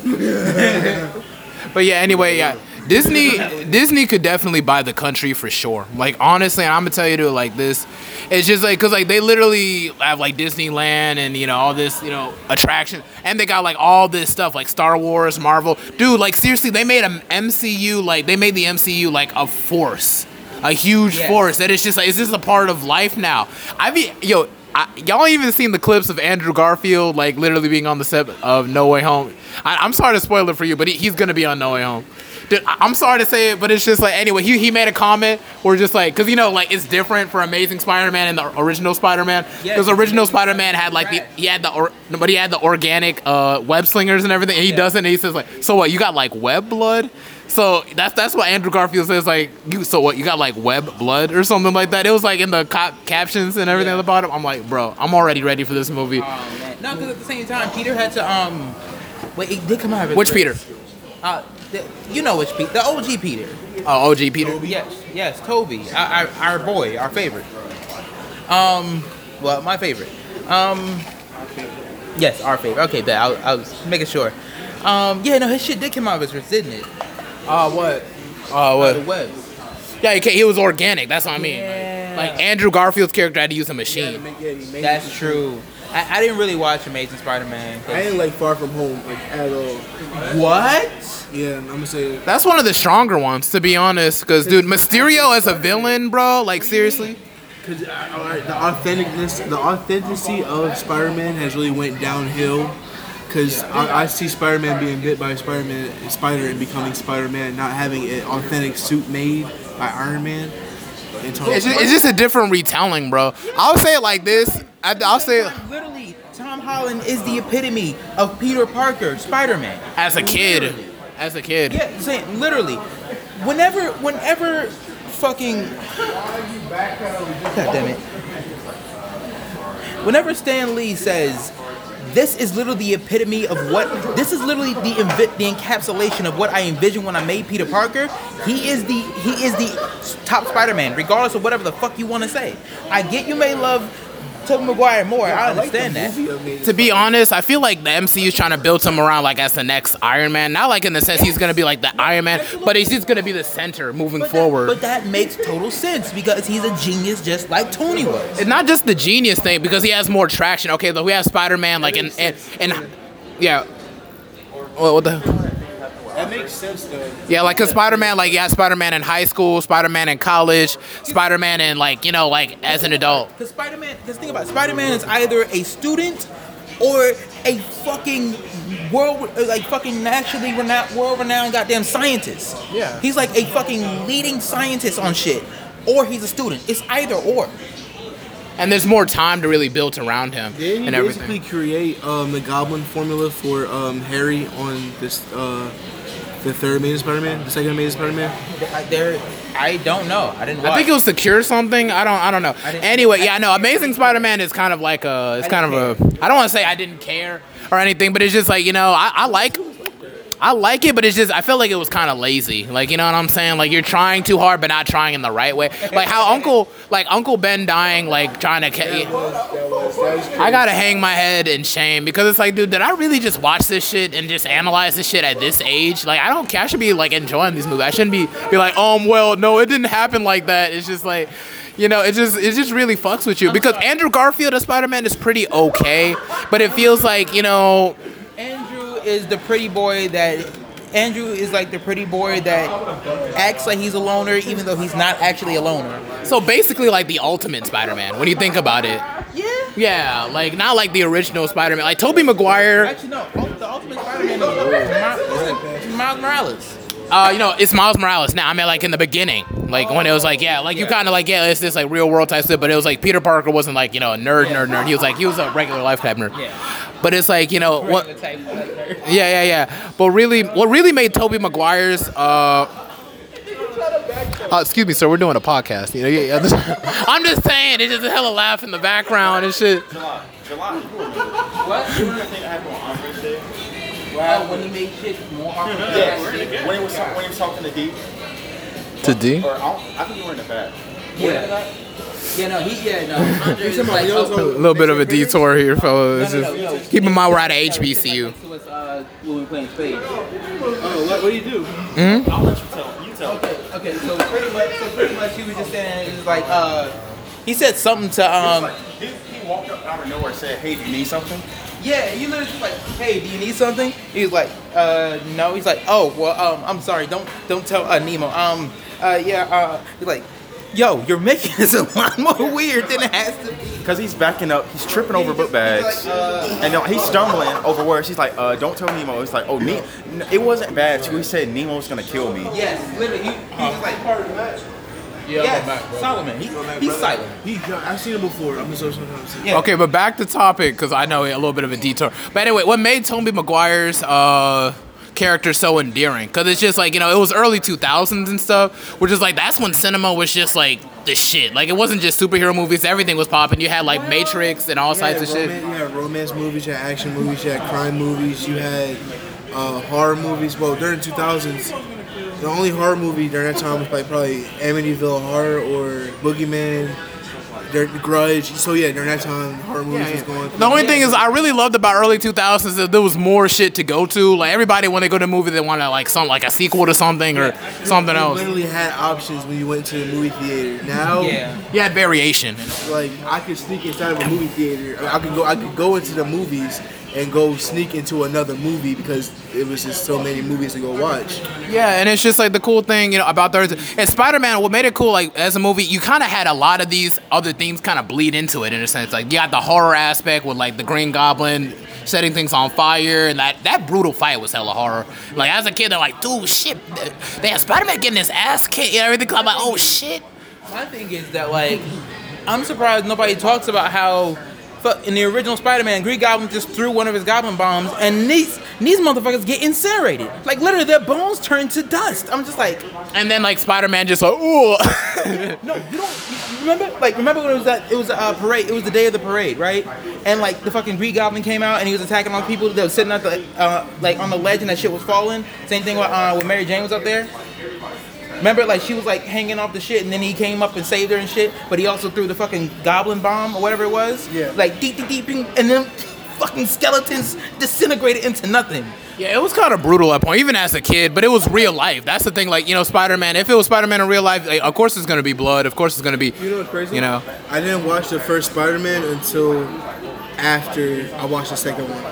But yeah, anyway, yeah. Disney could definitely buy the country for sure. Like, honestly, and I'm gonna tell you to like this. It's just like, cause like they literally have like Disneyland and, you know, all this, you know, attraction, and they got like all this stuff like Star Wars, Marvel. Dude, like seriously, they made the MCU like a force, a huge force that it's just like, it's just a part of life now. Y'all even seen the clips of Andrew Garfield like literally being on the set of No Way Home. I'm sorry to spoil it for you, but he's gonna be on No Way Home. Dude, I'm sorry to say it, but it's just like, anyway, he made a comment where just like, because, you know, like it's different for Amazing Spider-Man and the original Spider-Man. Because original Spider-Man had like he had the organic web slingers and everything, and he doesn't. And he says like, so what? You got like web blood? So that's what Andrew Garfield says, like, so what? You got like web blood or something like that. It was like in the captions and everything at the bottom. I'm like, bro, I'm already ready for this movie. No, because at the same time, Peter had to it did come out of his. Which Peter? You know which Peter? The OG Peter. Oh, OG Peter. Toby. Yes, Toby, our boy, our favorite. Well, my favorite. Yes, our favorite. Okay, bet. I was making sure. Yeah, no, his shit did come out of his wrist, didn't it? The webs. Yeah, he was organic. That's what I mean. Yeah. Like Andrew Garfield's character had to use a machine. That's true. I didn't really watch Amazing Spider-Man. I didn't like Far From Home at all. What? Yeah, I'm gonna say it. That's one of the stronger ones, to be honest. Because, dude, Mysterio as a villain, bro. Like, seriously. Because the authenticity of Spider-Man has really went downhill. Because I see Spider-Man being bit by a spider and becoming Spider-Man, not having an authentic suit made by Iron Man. It's just a different retelling, bro. I'll say it like this. I'll say it. Literally, Tom Holland is the epitome of Peter Parker, Spider-Man. As a kid. Yeah, saying literally. Whenever fucking... God damn it. Whenever Stan Lee says... This is literally the epitome of what... This is literally the encapsulation of what I envisioned when I made Peter Parker. He is the top Spider-Man, regardless of whatever the fuck you want to say. I get you may love Tobey Maguire more. I understand that. To be honest, I feel like the MCU is trying to build him around like as the next Iron Man. Not like in the sense he's going to be like the Iron Man, but he's just going to be the center moving forward. But that makes total sense because he's a genius just like Tony was. It's not just the genius thing because he has more traction. Okay, though we have Spider-Man like and yeah. What the hell? That makes sense though. Yeah, like cause Spider-Man, like yeah, Spider-Man in high school, Spider-Man in college, Spider-Man in like, you know, like as an adult. Cause Spider-Man, cause think about it, Spider-Man is either a student or a fucking world renowned goddamn scientist. Yeah. He's like a fucking leading scientist on shit, or he's a student. It's either or. And there's more time to really build around him and everything. They basically create the Goblin formula for Harry on this. The third Amazing Spider-Man? The second Amazing Spider-Man? I don't know. I didn't watch. I think it was to cure something. I don't know. Anyway, yeah, I know. Amazing Spider-Man is kind of like a... It's kind of a... I don't want to say I didn't care or anything, but it's just like, you know, I like it, but it's just... I feel like it was kind of lazy. Like, you know what I'm saying? Like, you're trying too hard, but not trying in the right way. Like, how Uncle Ben dying, like, trying to... I gotta hang my head in shame because it's like, dude, did I really just watch this shit and just analyze this shit at this age? Like, I don't care. I should be like enjoying these movies. I shouldn't be like, well, no, it didn't happen like that. It's just like, You know, it just really fucks with you. Because Andrew Garfield as Spider-Man is pretty okay, but it feels like, you know, Andrew is like the pretty boy that acts like he's a loner, even though he's not actually a loner. So basically like the ultimate Spider-Man, when you think about it. Yeah. Yeah, like not like the original Spider-Man. Like Tobey Maguire. Actually, no, the ultimate Spider-Man is Miles Morales. You know, it's Miles Morales now. I mean, like in the beginning, like when it was like, yeah, like you kind of like, yeah, it's this like real world type stuff. But it was like Peter Parker wasn't like, you know, a nerd. He was a regular life type nerd. Yeah. But it's like, you know, what? Yeah. But really, what really made Tobey Maguire's excuse me, sir, we're doing a podcast. You know, I'm just saying, it's just a hella laugh in the background and shit. July. What? Wow, when he made shit more awkward. Yeah, when he was talking to D. To D? Or I think you were in the back. Yeah. Yeah, no, Andrew like, a little bit of a detour here, fellas. No. Keep in mind we're out of HBCU. When we playing Spade. Oh, what do you do? Mm-hmm. I'll let you tell. You tell. Okay, so pretty much he was just saying, it was like, he said something to, he walked up out of nowhere and said, hey, do you need something? Yeah, he literally was like, hey, do you need something? He was like, no. He's like, oh, well, I'm sorry. Don't tell Nemo. He's like, yo, you're making this a lot more weird than it has to be. Because he's backing up. He's tripping over book bags. And he's stumbling over words. He's like, don't tell Nemo. It's like, oh, it wasn't bad. Too. He said, Nemo's going to kill me. Yes, literally. He was like, part of that. Yeah, Solomon. He's silent. I've seen him before. I'm just yeah. Okay, but back to topic because I know a little bit of a detour. But anyway, what made Tobey Maguire's character so endearing? Because it's just like, you know, it was early 2000s and stuff, which is like that's when cinema was just like the shit. Like it wasn't just superhero movies; everything was popping. You had like Matrix and all sides of shit. You had romance movies, you had action movies, you had crime movies, you had horror movies. Well, during 2000s. The only horror movie during that time was like probably Amityville Horror or Boogeyman, The Grudge. So yeah, during that time, horror movies was going through. The only thing is I really loved about early 2000s is that there was more shit to go to. Like everybody, when they go to a movie, they want to like some like a sequel to something or something else. You literally had options when you went to the movie theater. Now, you had variation. Like I could sneak inside of a movie theater. I could go into the movies. And go sneak into another movie because it was just so many movies to go watch. Yeah, and it's just like the cool thing, you know, about Thursday. And Spider-Man, what made it cool, like as a movie, you kind of had a lot of these other themes kind of bleed into it in a sense. Like you got the horror aspect with like the Green Goblin setting things on fire, and that brutal fight was hella horror. Like as a kid, they're like, dude, shit, damn, Spider-Man getting his ass kicked and everything. I'm like, oh shit. My thing is that like, I'm surprised nobody talks about how. But in the original Spider-Man, Green Goblin just threw one of his goblin bombs, and these motherfuckers get incinerated. Like, literally, their bones turn to dust. I'm just like... And then, like, Spider-Man just like, ooh. No, you don't... Remember? Like, remember when it was that... It was a parade. It was the day of the parade, right? And, like, the fucking Green Goblin came out, and he was attacking all the people that were sitting at the, like, on the ledge, and that shit was falling. Same thing with Mary Jane was up there. Remember, like, she was, like, hanging off the shit, and then he came up and saved her and shit, but he also threw the fucking goblin bomb or whatever it was. Yeah. Like, deep, and then fucking skeletons disintegrated into nothing. Yeah, it was kind of brutal at point, even as a kid, but it was real life. That's the thing, like, you know, Spider-Man, if it was Spider-Man in real life, like, of course it's going to be blood, of course it's going to be, you know what's crazy? You know. I didn't watch the first Spider-Man until after I watched the second one.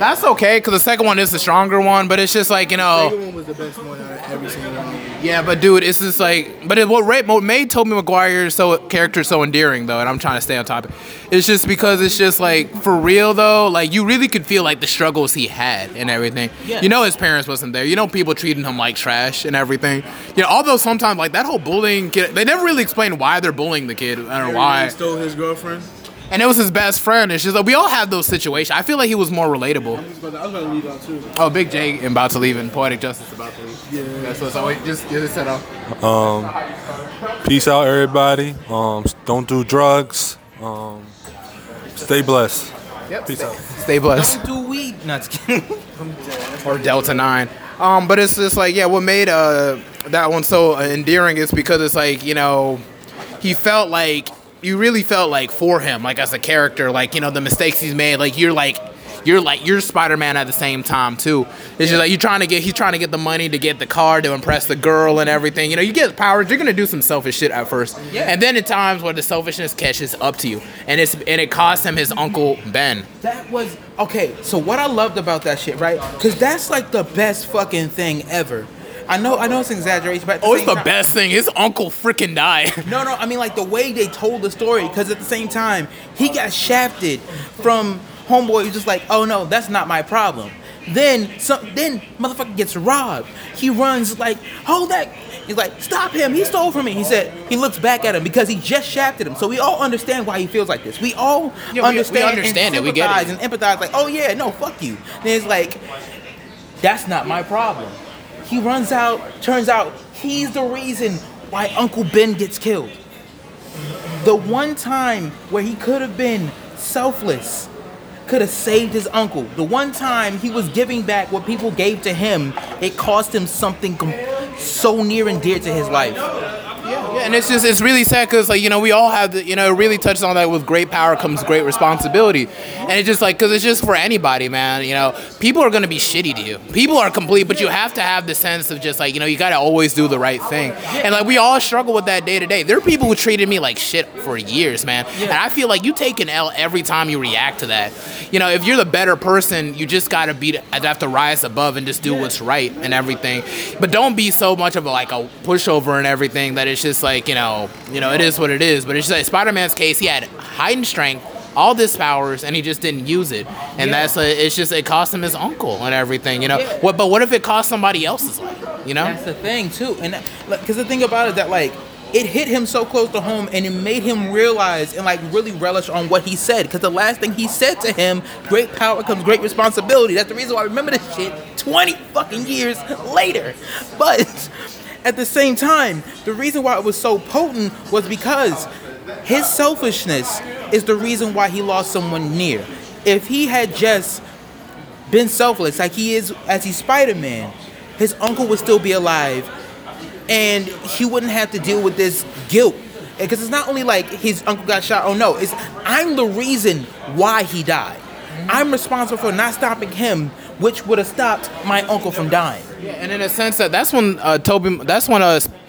That's okay, because the second one is the stronger one, but it's just like, you know... The second one was the best one out of every single one. Yeah, but dude, it's just like... But what made Tobey Maguire's character so endearing, though, and I'm trying to stay on topic, it's just because it's just like, for real, though, like, you really could feel like the struggles he had and everything. Yeah. You know his parents wasn't there. You know people treating him like trash and everything. You know, although sometimes, like, that whole bullying kid... They never really explain why they're bullying the kid. I don't know why. He stole his girlfriend. And it was his best friend. It's just like we all have those situations. I feel like he was more relatable. I was about to leave out too. Oh, Big J about to leave and Poetic Justice about to leave. Yeah. That's what's always just get it set up. Peace out, everybody. Don't do drugs. Stay blessed. Yep. Peace out. Stay blessed. Don't do weed. No, just kidding. Or Delta 9. But it's just like, yeah, what made that one so endearing is because it's like, you know, he felt like. You really felt like for him, like as a character, like, you know, the mistakes he's made, like you're like you're Spider-Man at the same time too. It's just like he's trying to get the money to get the car to impress the girl and everything. You know, you get powers, you're gonna do some selfish shit at first, and then at times where the selfishness catches up to you, and it cost him his Uncle Ben. That was okay. So what I loved about that shit, right? Because that's like the best fucking thing ever. I know it's an exaggeration, but it's the best thing. His uncle freaking died. No, I mean like the way they told the story, because at the same time he got shafted from homeboy who's just like, oh no, that's not my problem. Then motherfucker gets robbed. He runs like, hold that. He's like, stop him. He stole from me. He said, he looks back at him because he just shafted him. So we all understand why he feels like this. We all understand and sympathize, we get it, and empathize. Like, oh yeah, no, fuck you. Then it's like, that's not my problem. He runs out. Turns out he's the reason why Uncle Ben gets killed. The one time where he could have been selfless, could have saved his uncle. The one time he was giving back what people gave to him, it cost him something so near and dear to his life. Yeah, and it's really sad because, like, you know, we all have the, you know, it really touches on that with great power comes great responsibility. And it's just like, because it's just for anybody, man, you know, people are going to be shitty to you. People are complete, but you have to have the sense of just like, you know, you got to always do the right thing. And like, we all struggle with that day to day. There are people who treated me like shit for years, man. And I feel like you take an L every time you react to that. You know, if you're the better person, you just got to have to rise above and just do what's right and everything. But don't be so much of a pushover and everything that it's just like, you know, it is what it is. But it's just like Spider-Man's case, he had heightened strength, all this powers, and he just didn't use it. And that's it's just, it cost him his uncle and everything, you know. Yeah. But what if it cost somebody else's life, you know? That's the thing, too. And because the thing about it that, like, it hit him so close to home, and it made him realize and, like, really relish on what he said. Because the last thing he said to him, great power comes great responsibility. That's the reason why I remember this shit 20 fucking years later. But at the same time, the reason why it was so potent was because his selfishness is the reason why he lost someone near. If he had just been selfless, like he is as he's Spider-Man, his uncle would still be alive, and he wouldn't have to deal with this guilt. Because it's not only like his uncle got shot, oh no, it's I'm the reason why he died. I'm responsible for not stopping him, which would have stopped my uncle from dying. Yeah, and in a sense that's when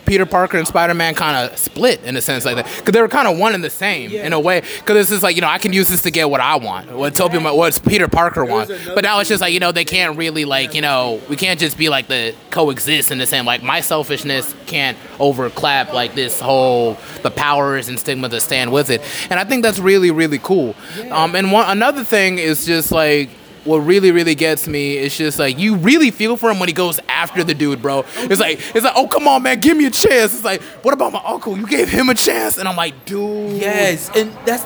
Peter Parker and Spider-Man kind of split in a sense like that, because they were kind of one and the same in a way. Because it's just like, you know, I can use this to get what I want, what Peter Parker wants. But now it's just like, you know, they can't really, like, you know, we can't just be like the coexist in the same. Like, my selfishness can't overclap like this whole the powers and stigma that stand with it. And I think that's really, really cool. And another thing is just like, what really, really gets me is just like, you really feel for him when he goes after the dude, bro. It's like, oh, come on, man, give me a chance. It's like, what about my uncle? You gave him a chance. And I'm like, dude. Yes, and that's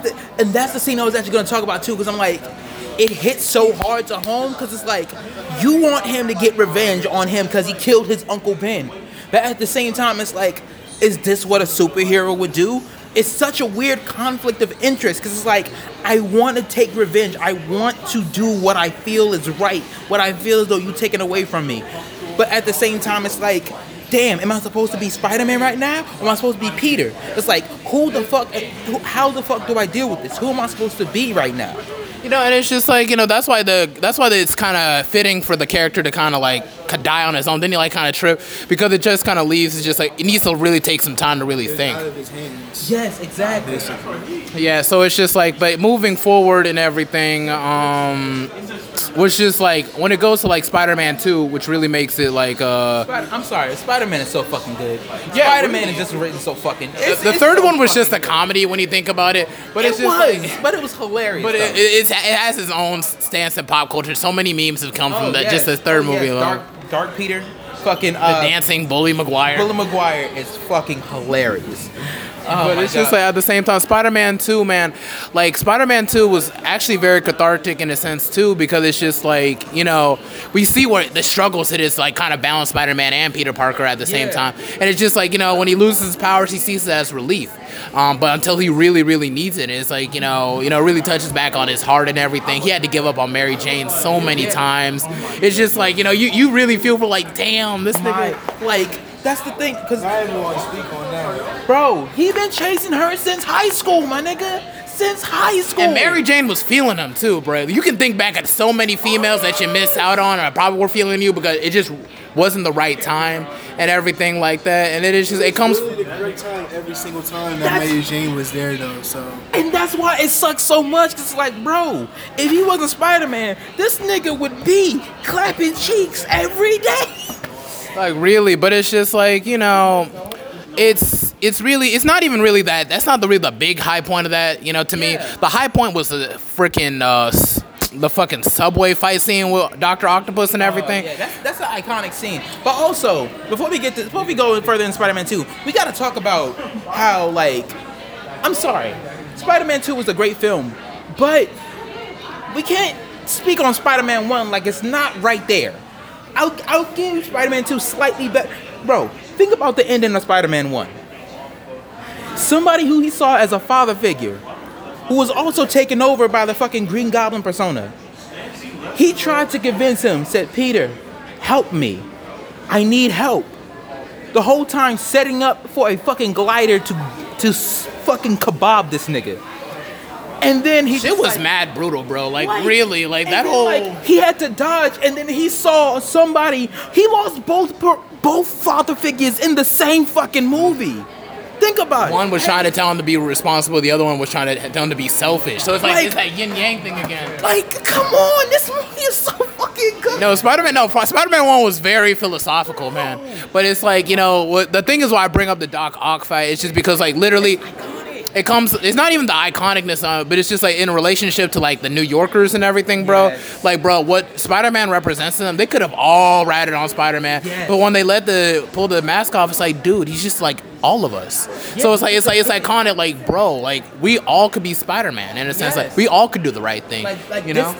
the scene I was actually going to talk about too, because I'm like, it hits so hard to home, because it's like, you want him to get revenge on him because he killed his Uncle Ben. But at the same time, it's like, is this what a superhero would do? It's such a weird conflict of interest, because it's like, I want to take revenge. I want to do what I feel is right, what I feel as though you're taking away from me. But at the same time, it's like, damn, am I supposed to be Spider-Man right now? Or am I supposed to be Peter? It's like, how the fuck do I deal with this? Who am I supposed to be right now? You know, and it's just like, you know, that's why it's kind of fitting for the character to kind of like die on his own. Then he like kind of trip, because it just kind of leaves. It's just like, it needs to really take some time to really think. Out of his hands. Yes, exactly. Yeah, so it's just like, but moving forward and everything, was just like, when it goes to like Spider-Man 2, which really makes it like, I'm sorry, Spider-Man is so fucking good. Yeah, Spider-Man is just written so fucking. The third one was just a comedy when you think about it, but it was hilarious. But it has its own stance in pop culture. So many memes have come from that. Yes. Just the third movie alone. Dark Peter, fucking the dancing Bully Maguire. Bully Maguire is fucking hilarious. Oh, but it's just like, at the same time, Spider-Man 2, man, like Spider-Man 2 was actually very cathartic in a sense too, because it's just like, you know, we see where the struggles it is, like kind of balance Spider-Man and Peter Parker at the same time. And it's just like, you know, when he loses his powers, he sees it as relief. But until he really, really needs it, it's like, you know, it really touches back on his heart and everything. He had to give up on Mary Jane so many times. It's just like, you know, you really feel for like, damn, this nigga, like. That's the thing, because I didn't want to speak on that. Bro, he been chasing her since high school, my nigga. since high school. And Mary Jane was feeling him too, bro. You can think back at so many females that you missed out on or probably were feeling you because it just wasn't the right time and everything like that. And it is just, it comes really the great time every single time that Mary Jane was there though. So and that's why it sucks so much. Cause it's like, bro, if he wasn't Spider-Man, this nigga would be clapping cheeks every day. Like really, but it's just like, you know, it's really, it's not even really that. That's not the really the big high point of that, you know. To me, the high point was the freaking the fucking subway fight scene with Dr. Octopus and everything. Yeah, that's an iconic scene. But also, before we get to, before we go further in Spider-Man 2, we gotta talk about how, like, I'm sorry, Spider-Man 2 was a great film, but we can't speak on Spider-Man 1 like it's not right there. I'll give Spider-Man 2 slightly better. Bro, think about the ending of Spider-Man 1. Somebody who he saw as a father figure, who was also taken over by the fucking Green Goblin persona. He tried to convince him, said, Peter, help me. I need help. The whole time setting up for a fucking glider to fucking kebab this nigga. And then he shit was like, mad brutal, bro. Like really, like that whole. Like, he had to dodge, and then he saw somebody. He lost both father figures in the same fucking movie. Think about it. One was trying to tell him to be responsible. The other one was trying to tell him to be selfish. So it's like it's that yin yang thing again. Like, come on, this movie is so fucking good. No, Spider-Man 1 was very philosophical, man. But it's like, you know, what, the thing is why I bring up the Doc Ock fight. It's just because, like, literally. It comes, it's not even the iconicness of it, but it's just like in relationship to like the New Yorkers and everything, bro. Yes. Like, bro, what Spider-Man represents to them, they could have all ratted on Spider-Man. Yes. But when they pull the mask off, it's like, dude, he's just like all of us. Yes. So it's iconic, like, bro, like we all could be Spider-Man in a sense, like we all could do the right thing. Like you know?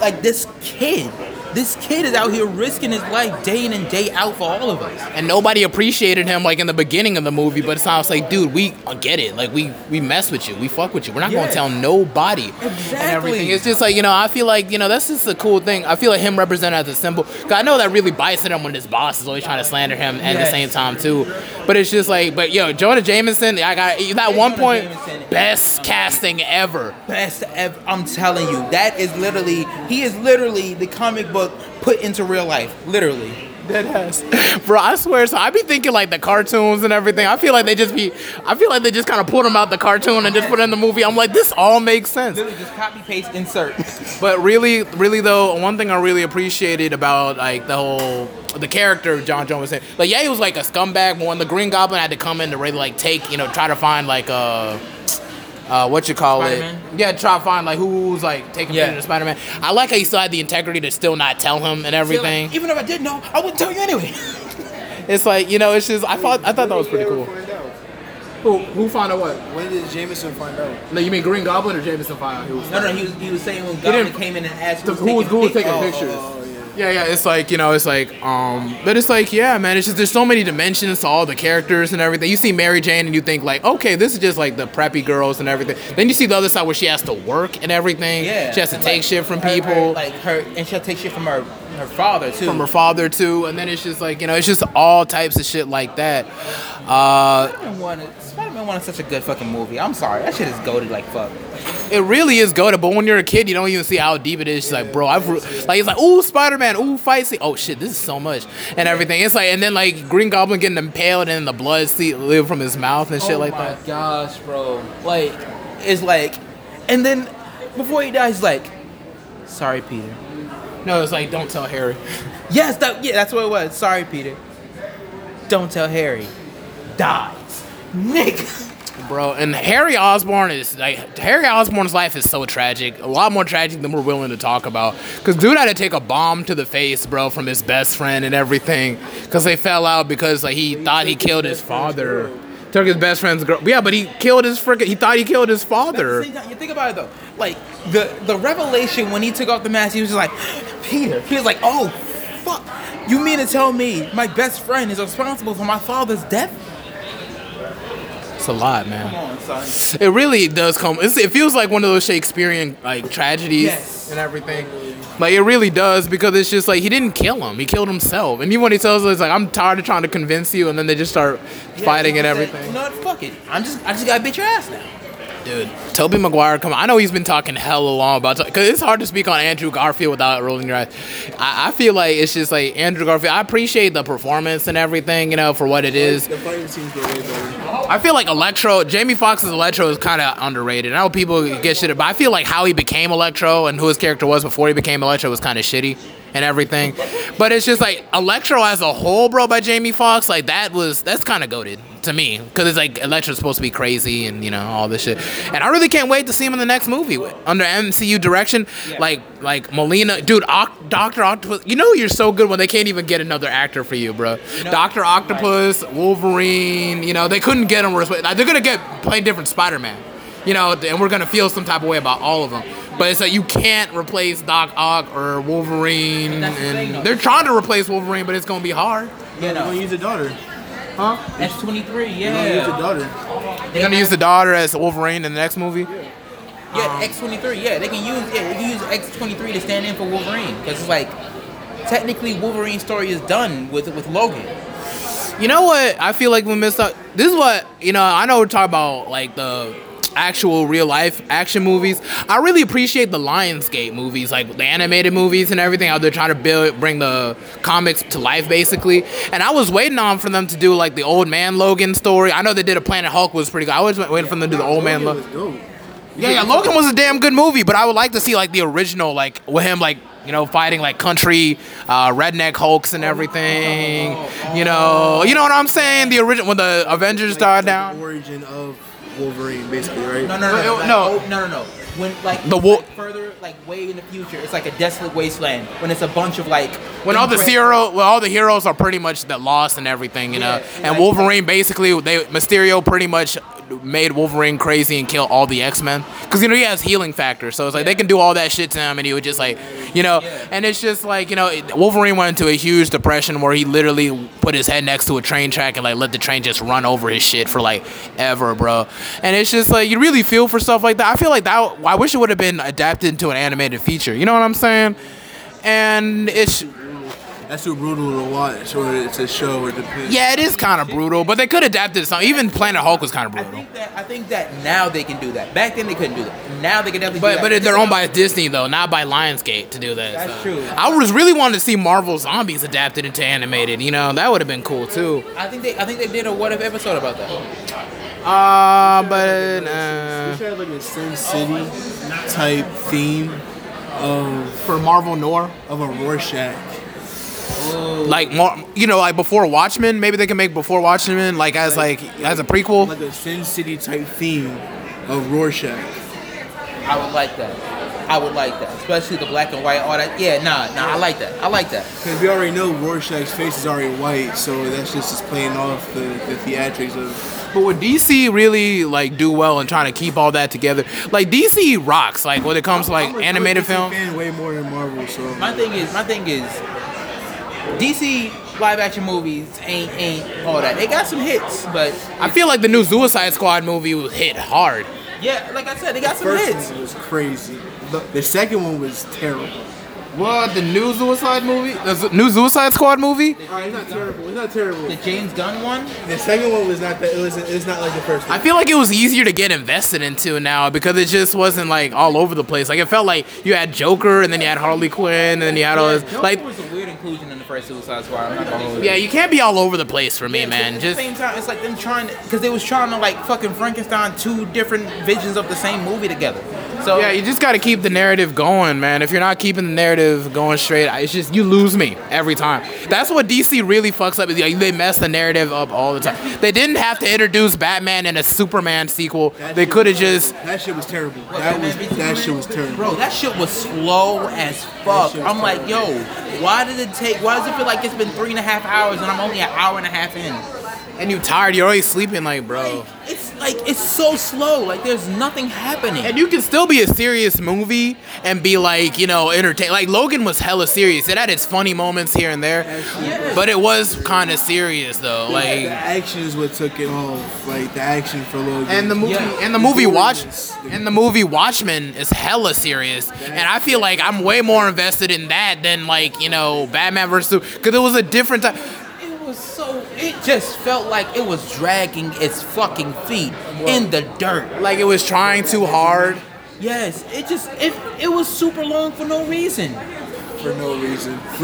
This kid is out here risking his life day in and day out for all of us. And nobody appreciated him, like, in the beginning of the movie, but it's not, it's like, dude, we get it. Like, we mess with you. We fuck with you. We're not going to tell nobody. Exactly. And everything. It's just like, you know, I feel like, you know, that's just a cool thing. I feel like him represented as a symbol. Cause I know that really bites at him when his boss is always trying to slander him at the same time, too. But it's just like, but, yo, Jonah Jameson, best casting ever. Best ever. I'm telling you, that is literally, he is literally the comic book put into real life, literally. That has, bro. I swear. So I be thinking like the cartoons and everything. I feel like they just kind of pulled them out the cartoon and just put it in the movie. I'm like, this all makes sense. Literally just copy paste insert. But really, really though, one thing I really appreciated about like the character John Jones was in. Like, yeah, he was like a scumbag, but when the Green Goblin had to come in to really like take, you know, try to find like a. Spider-Man? Yeah, try to find like who's like taking advantage of Spider-Man. I like how you still had the integrity to still not tell him and everything. Like, even if I did know, I wouldn't tell you anyway. It's like, you know, it's just I thought that was pretty cool. Who found out what? When did Jameson find out? No, you mean Green Goblin or Jameson found out? He was saying when Goblin came in and asked who was taking pictures. Yeah, it's like, you know, it's like, but it's like, yeah, man, it's just, there's so many dimensions to all the characters and everything. You see Mary Jane and you think like, okay, this is just like the preppy girls and everything. Then you see the other side where she has to work and everything. Yeah. She has to take shit from people. And she'll take shit from her father too. And then it's just like, you know, it's just all types of shit like that. Spider-Man 1 is such a good fucking movie. I'm sorry, that shit is goated like fuck. It really is goated, but when you're a kid, you don't even see how deep it is. It's like, bro, it's like, ooh, Spider-Man, ooh, fight scene. Oh shit, this is so much and everything. It's like, and then like Green Goblin getting impaled and the blood leave from his mouth and shit like that. Oh my gosh, bro! Like, it's like, and then before he dies, like, sorry, Peter. No, it's like, don't tell Harry. Yes, that's what it was. Sorry, Peter. Don't tell Harry. Dies. Nigga. Bro, and Harry Osborn's life is so tragic. A lot more tragic than we're willing to talk about. Because dude had to take a bomb to the face, bro, from his best friend and everything. Because they fell out because like he thought he killed his father. Took his best friend's girl. Yeah, but he thought he killed his father. You think about it though. Like, the revelation when he took off the mask, he was just like, Peter. He was like, oh, fuck. You mean to tell me my best friend is responsible for my father's death? It's a lot, man. Come on, son. It really does come. It feels like one of those Shakespearean like tragedies and everything. Like, it really does, because it's just like, he didn't kill him. He killed himself. And even when he tells us, it's like, I'm tired of trying to convince you, and then they just start fighting and everything. You know what? Fuck it. I just gotta beat your ass now. Dude, Tobey Maguire, come on. I know he's been talking hella long about it, because it's hard to speak on Andrew Garfield without rolling your eyes. I feel like it's just like Andrew Garfield. I appreciate the performance and everything, you know, for what it is. The fighting scenes get way better. I feel like Electro, Jamie Foxx's Electro is kind of underrated. I know people get shit, but I feel like how he became Electro and who his character was before he became Electro was kind of shitty and everything. But it's just like Electro as a whole, bro, by Jamie Foxx, like that's kind of goated to me, because it's like Electra's supposed to be crazy and, you know, all this shit, and I really can't wait to see him in the next movie under MCU direction. Like Molina, dude, Dr. Octopus, you know, you're so good when they can't even get another actor for you, bro. You know, Dr. Octopus, right. Wolverine, you know, they couldn't get him. They're gonna play different Spider-Man, you know, and we're gonna feel some type of way about all of them. But it's like you can't replace Doc Ock or Wolverine, and they're trying to replace Wolverine, but it's gonna be hard. Yeah, they're gonna use a daughter. Huh? That's 23, yeah. They're going to use the daughter. They're going to use the daughter as Wolverine in the next movie? Yeah, X-23, yeah. They can use X-23 to stand in for Wolverine. Because it's like, technically, Wolverine's story is done with Logan. You know what? I feel like we missed out. This is what, you know, I know we're talking about, like, the actual real-life action movies. I really appreciate the Lionsgate movies, like the animated movies and everything, how they're trying to bring the comics to life, basically. And I was waiting on for them to do, like, the Old Man Logan story. I know they did a Planet Hulk, was pretty good. I was waiting for them to do the Old Man Logan. Yeah, Logan was a damn good movie, but I would like to see, like, the original, like, with him, like, you know, fighting, like, country redneck Hulks and everything. You know what I'm saying? The original, when the Avengers died down. The origin of Wolverine, basically, right? No. When, like, further, like, way in the future, it's like a desolate wasteland. When it's a bunch of, like, all the heroes are pretty much that lost and everything, you know. And Wolverine, basically, Mysterio pretty much made Wolverine crazy and kill all the X-Men, because, you know, he has healing factor, so it's like they can do all that shit to him, and he would just, like, you know, and it's just like, you know, Wolverine went into a huge depression where he literally put his head next to a train track and, like, let the train just run over his shit for, like, ever, bro. And it's just like you really feel for stuff like that. I feel like that I wish it would have been adapted into an animated feature, you know what I'm saying? And it's that's too brutal to watch, or it's a show, or depends. Yeah, it is kind of brutal, but they could adapt it to something. Even Planet Hulk was kind of brutal. I think that now they can do that. Back then they couldn't do that. Now they can definitely do that. But they're owned by Disney, though, not by Lionsgate to do that. That's true. I was really wanting to see Marvel Zombies adapted into animated. You know, that would have been cool too. I think they did a what if episode about that. We should have, like, a Sin City type theme for Marvel Noir of a Rorschach. Like, more, you know, like before Watchmen, maybe they can make before Watchmen, like, as, like, as a prequel, like a Sin City type theme of Rorschach. I would like that, especially the black and white, all that. Yeah, nah, I like that. Because we already know Rorschach's face is already white, so that's just playing off the theatrics of. But would DC really, like, do well in trying to keep all that together? Like, DC rocks, like, when it comes to, like, animated film. I'm a DC fan way more than Marvel, so. My thing is. DC live action movies ain't all that. They got some hits, but I feel like the new Suicide Squad movie was hit hard. Yeah, like I said, they got some hits. The first one was crazy. The second one was terrible. What, the new Suicide movie? The new Suicide Squad movie? Alright, it's not terrible. It's not terrible. The James Gunn one? The second one was not that. It's not like the first one. I feel like it was easier to get invested into now because it just wasn't, like, all over the place. Like, it felt like you had Joker, and then you had Harley Quinn, and then you had all this. Like, it was a weird inclusion in the first Suicide Squad. Yeah, you can't be all over the place for me, man. Just at the same time, it's like them trying to, because they was trying to, like, fucking Frankenstein two different visions of the same movie together. So yeah, you just got to keep the narrative going, man. If you're not keeping the narrative going straight, it's just you lose me every time. That's what DC really fucks up. They mess the narrative up all the time. They didn't have to introduce Batman in a Superman sequel. They could have just. That shit was terrible. That shit was terrible. Bro, that shit was slow as fuck. I'm like, yo, why does it feel like it's been 3.5 hours and I'm only 1.5 hours in? And you're tired. You're already sleeping, like, bro. It's so slow. Like, there's nothing happening. And you can still be a serious movie and be, like, you know, entertained. Like, Logan was hella serious. It had its funny moments here and there, but it was kind of serious though. Yeah, like, the action is what took it off. Like, the action for Logan. And the movie, Watchmen is hella serious. And I feel like I'm way more invested in that than, like, you know, Batman vs. Superman, because it was a different type. It was so. it just felt like it was dragging its fucking feet in the dirt. Like it was trying too hard. Yes, it just, it was super long for no reason. For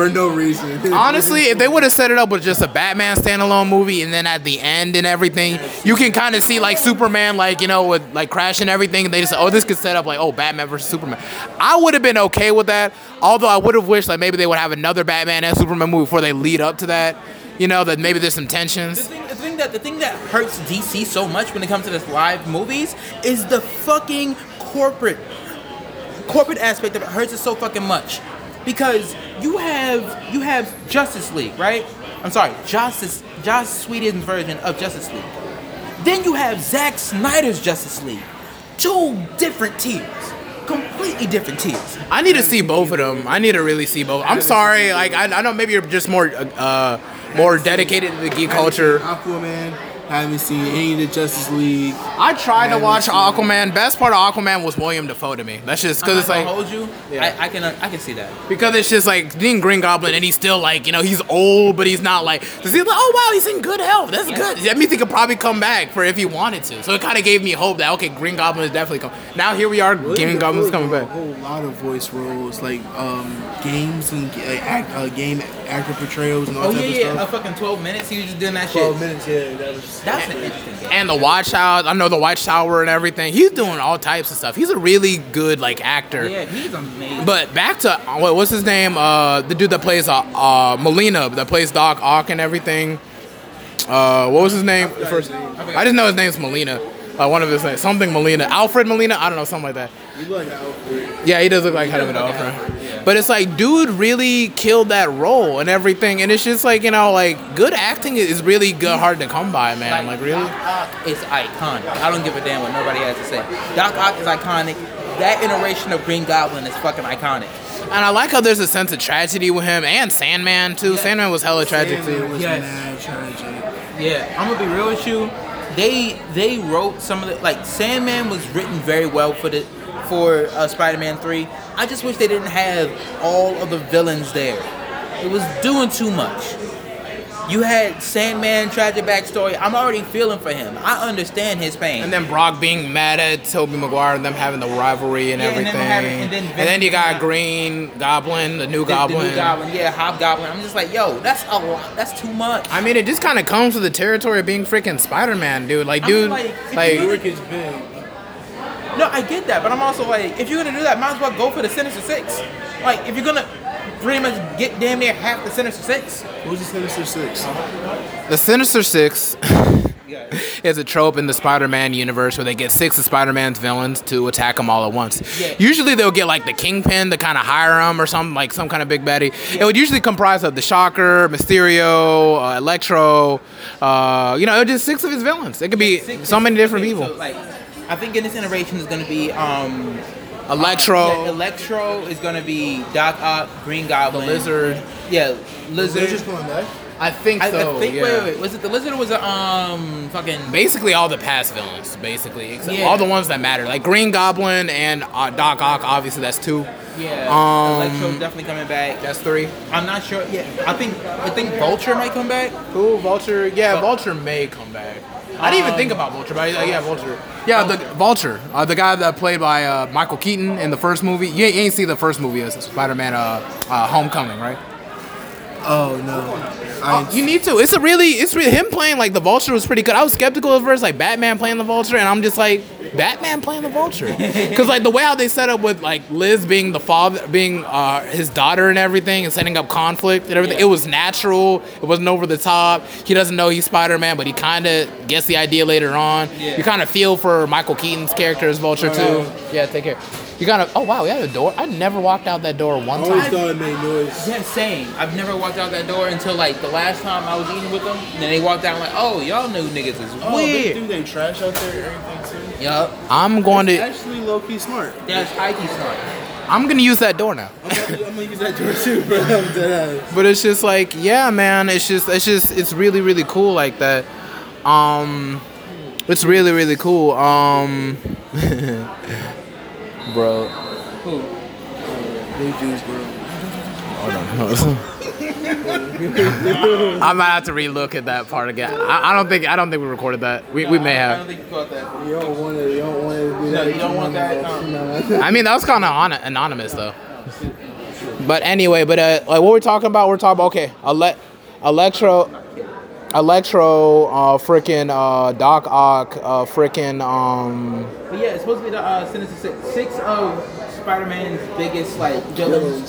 no reason. Honestly, if they would have set it up with just a Batman standalone movie, and then at the end and everything, you can kind of see like Superman, like, you know, with like crashing everything. And they just, oh, this could set up like, oh, Batman versus Superman. I would have been okay with that. Although I would have wished like maybe they would have another Batman and Superman movie before they lead up to that. You know, that maybe there's some tensions. The thing that hurts DC so much when it comes to this live movies is the fucking corporate aspect of it hurts it so fucking much. Because you have Justice League, right? I'm sorry, Joss Whedon's version of Justice League. Then you have Zack Snyder's Justice League. Two different teams. Completely different teams. I need to see both of them. I need to really see both. I'm sorry, like, I know maybe you're just more dedicated to the geek culture. Aquaman. I haven't seen any of the Justice League. I tried to watch Aquaman. Best part of Aquaman was William Dafoe to me. That's just because it's like. I hold you. Yeah. I can see that. Because it's just like being Green Goblin, and he's still like, you know, he's old, but he's not like. He's like, oh wow, he's in good health. That's good. That means he could probably come back for if he wanted to. So it kind of gave me hope that okay, Green Goblin is definitely coming. Now here we are, Green Goblin's coming back. A whole lot of voice roles, like games and game actor portrayals and all that stuff. Oh yeah, fucking 12 minutes. He was just doing that 12 minutes, yeah. That was That's an interesting game. And the Watchtower and everything. He's doing all types of stuff. He's a really good like actor. Yeah, he's amazing. But back to what's his name? The dude that plays Molina, that plays Doc Ock and everything. What was his name? I just know his name's Molina. One of his names, something Molina, Alfred Molina. I don't know, something like that. You look like Alfred. Yeah, he does look like kind of an Alfred. Yeah. But it's like, dude, really killed that role and everything. And it's just like, you know, like good acting is really good, hard to come by, man. Like really, Doc Ock is iconic. I don't give a damn what nobody has to say. Doc Ock is iconic. That iteration of Green Goblin is fucking iconic. And I like how there's a sense of tragedy with him and Sandman too. Yes. Sandman was hella tragic too. Mad tragic. Yeah, I'm gonna be real with you. They wrote some of the, like, Sandman was written very well for Spider-Man 3. I just wish they didn't have all of the villains there. It was doing too much. You had Sandman, tragic backstory. I'm already feeling for him. I understand his pain. And then Brock being mad at Tobey Maguire and them having the rivalry and everything. And then you got Green Goblin, the new Goblin. The new Goblin, yeah, Hobgoblin. I'm just like, yo, that's a lot. That's too much. I mean, it just kind of comes with the territory of being freaking Spider-Man, dude. Like, dude, I mean, like Rick is big. No, I get that, but I'm also like, if you're gonna do that, might as well go for the Sinister Six. Like, if you're gonna pretty much get damn near half the Sinister Six. Who's the Sinister Six? The Sinister Six is a trope in the Spider-Man universe where they get six of Spider-Man's villains to attack them all at once. Yeah. Usually they'll get like the Kingpin to kind of hire him or something, like some kind of big baddie. Yeah. It would usually comprise of the Shocker, Mysterio, Electro, you know, just six of his villains. It could be so many different people. So, like, I think in this iteration is going to be... Electro is gonna be Doc Ock, Green Goblin, the Lizard. Yeah, Lizard. Lizard's coming back. I think so. Wait. Was it the Lizard or was it fucking? Basically, all the past villains, except all the ones that matter, like Green Goblin and Doc Ock. Obviously, that's two. Yeah. Electro's definitely coming back. That's three. I'm not sure. Yeah. I think Vulture might come back. Cool, Vulture. Yeah, Vulture may come back. I didn't even think about Vulture, but yeah, Vulture. Yeah, the Vulture, the guy that played by Michael Keaton in the first movie. You ain't seen the first movie as Spider-Man Homecoming, right? Oh no, you need to. It's really him playing like the Vulture was pretty good. I was skeptical at first, like Batman playing the Vulture, and I'm just like, Batman playing the Vulture, because like the way how they set up with like Liz being the father, being his daughter and everything, and setting up conflict and everything. Yeah. It was natural. It wasn't over the top. He doesn't know he's Spider-Man, but he kind of gets the idea later on. Yeah. You kind of feel for Michael Keaton's character as Vulture too. Yeah, take care. You gotta. Oh wow, we had a door. I never walked out that door one time. I always thought it made noise. Yeah, same. I've never walked out that door until like the last time I was eating with them. And then they walked out like, oh, y'all new niggas is weird. Do they trash out there or anything too? Yup. That's actually low key smart. That's high key smart. I'm gonna use that door now. I'm gonna use that door too, bro. I'm dead ass. But it's just like, yeah, man. It's just, it's really, really cool like that. It's really, really cool. Bro. Who? New Jews, bro. Hold on. I might have to relook at that part again. I don't think we recorded that. We may have. I don't think you caught that. You don't want that. I mean, that was kind of anonymous though. But anyway, like what we're talking about? We're talking about Electro, Doc Ock, But yeah, it's supposed to be the Sinister Six of Spider-Man's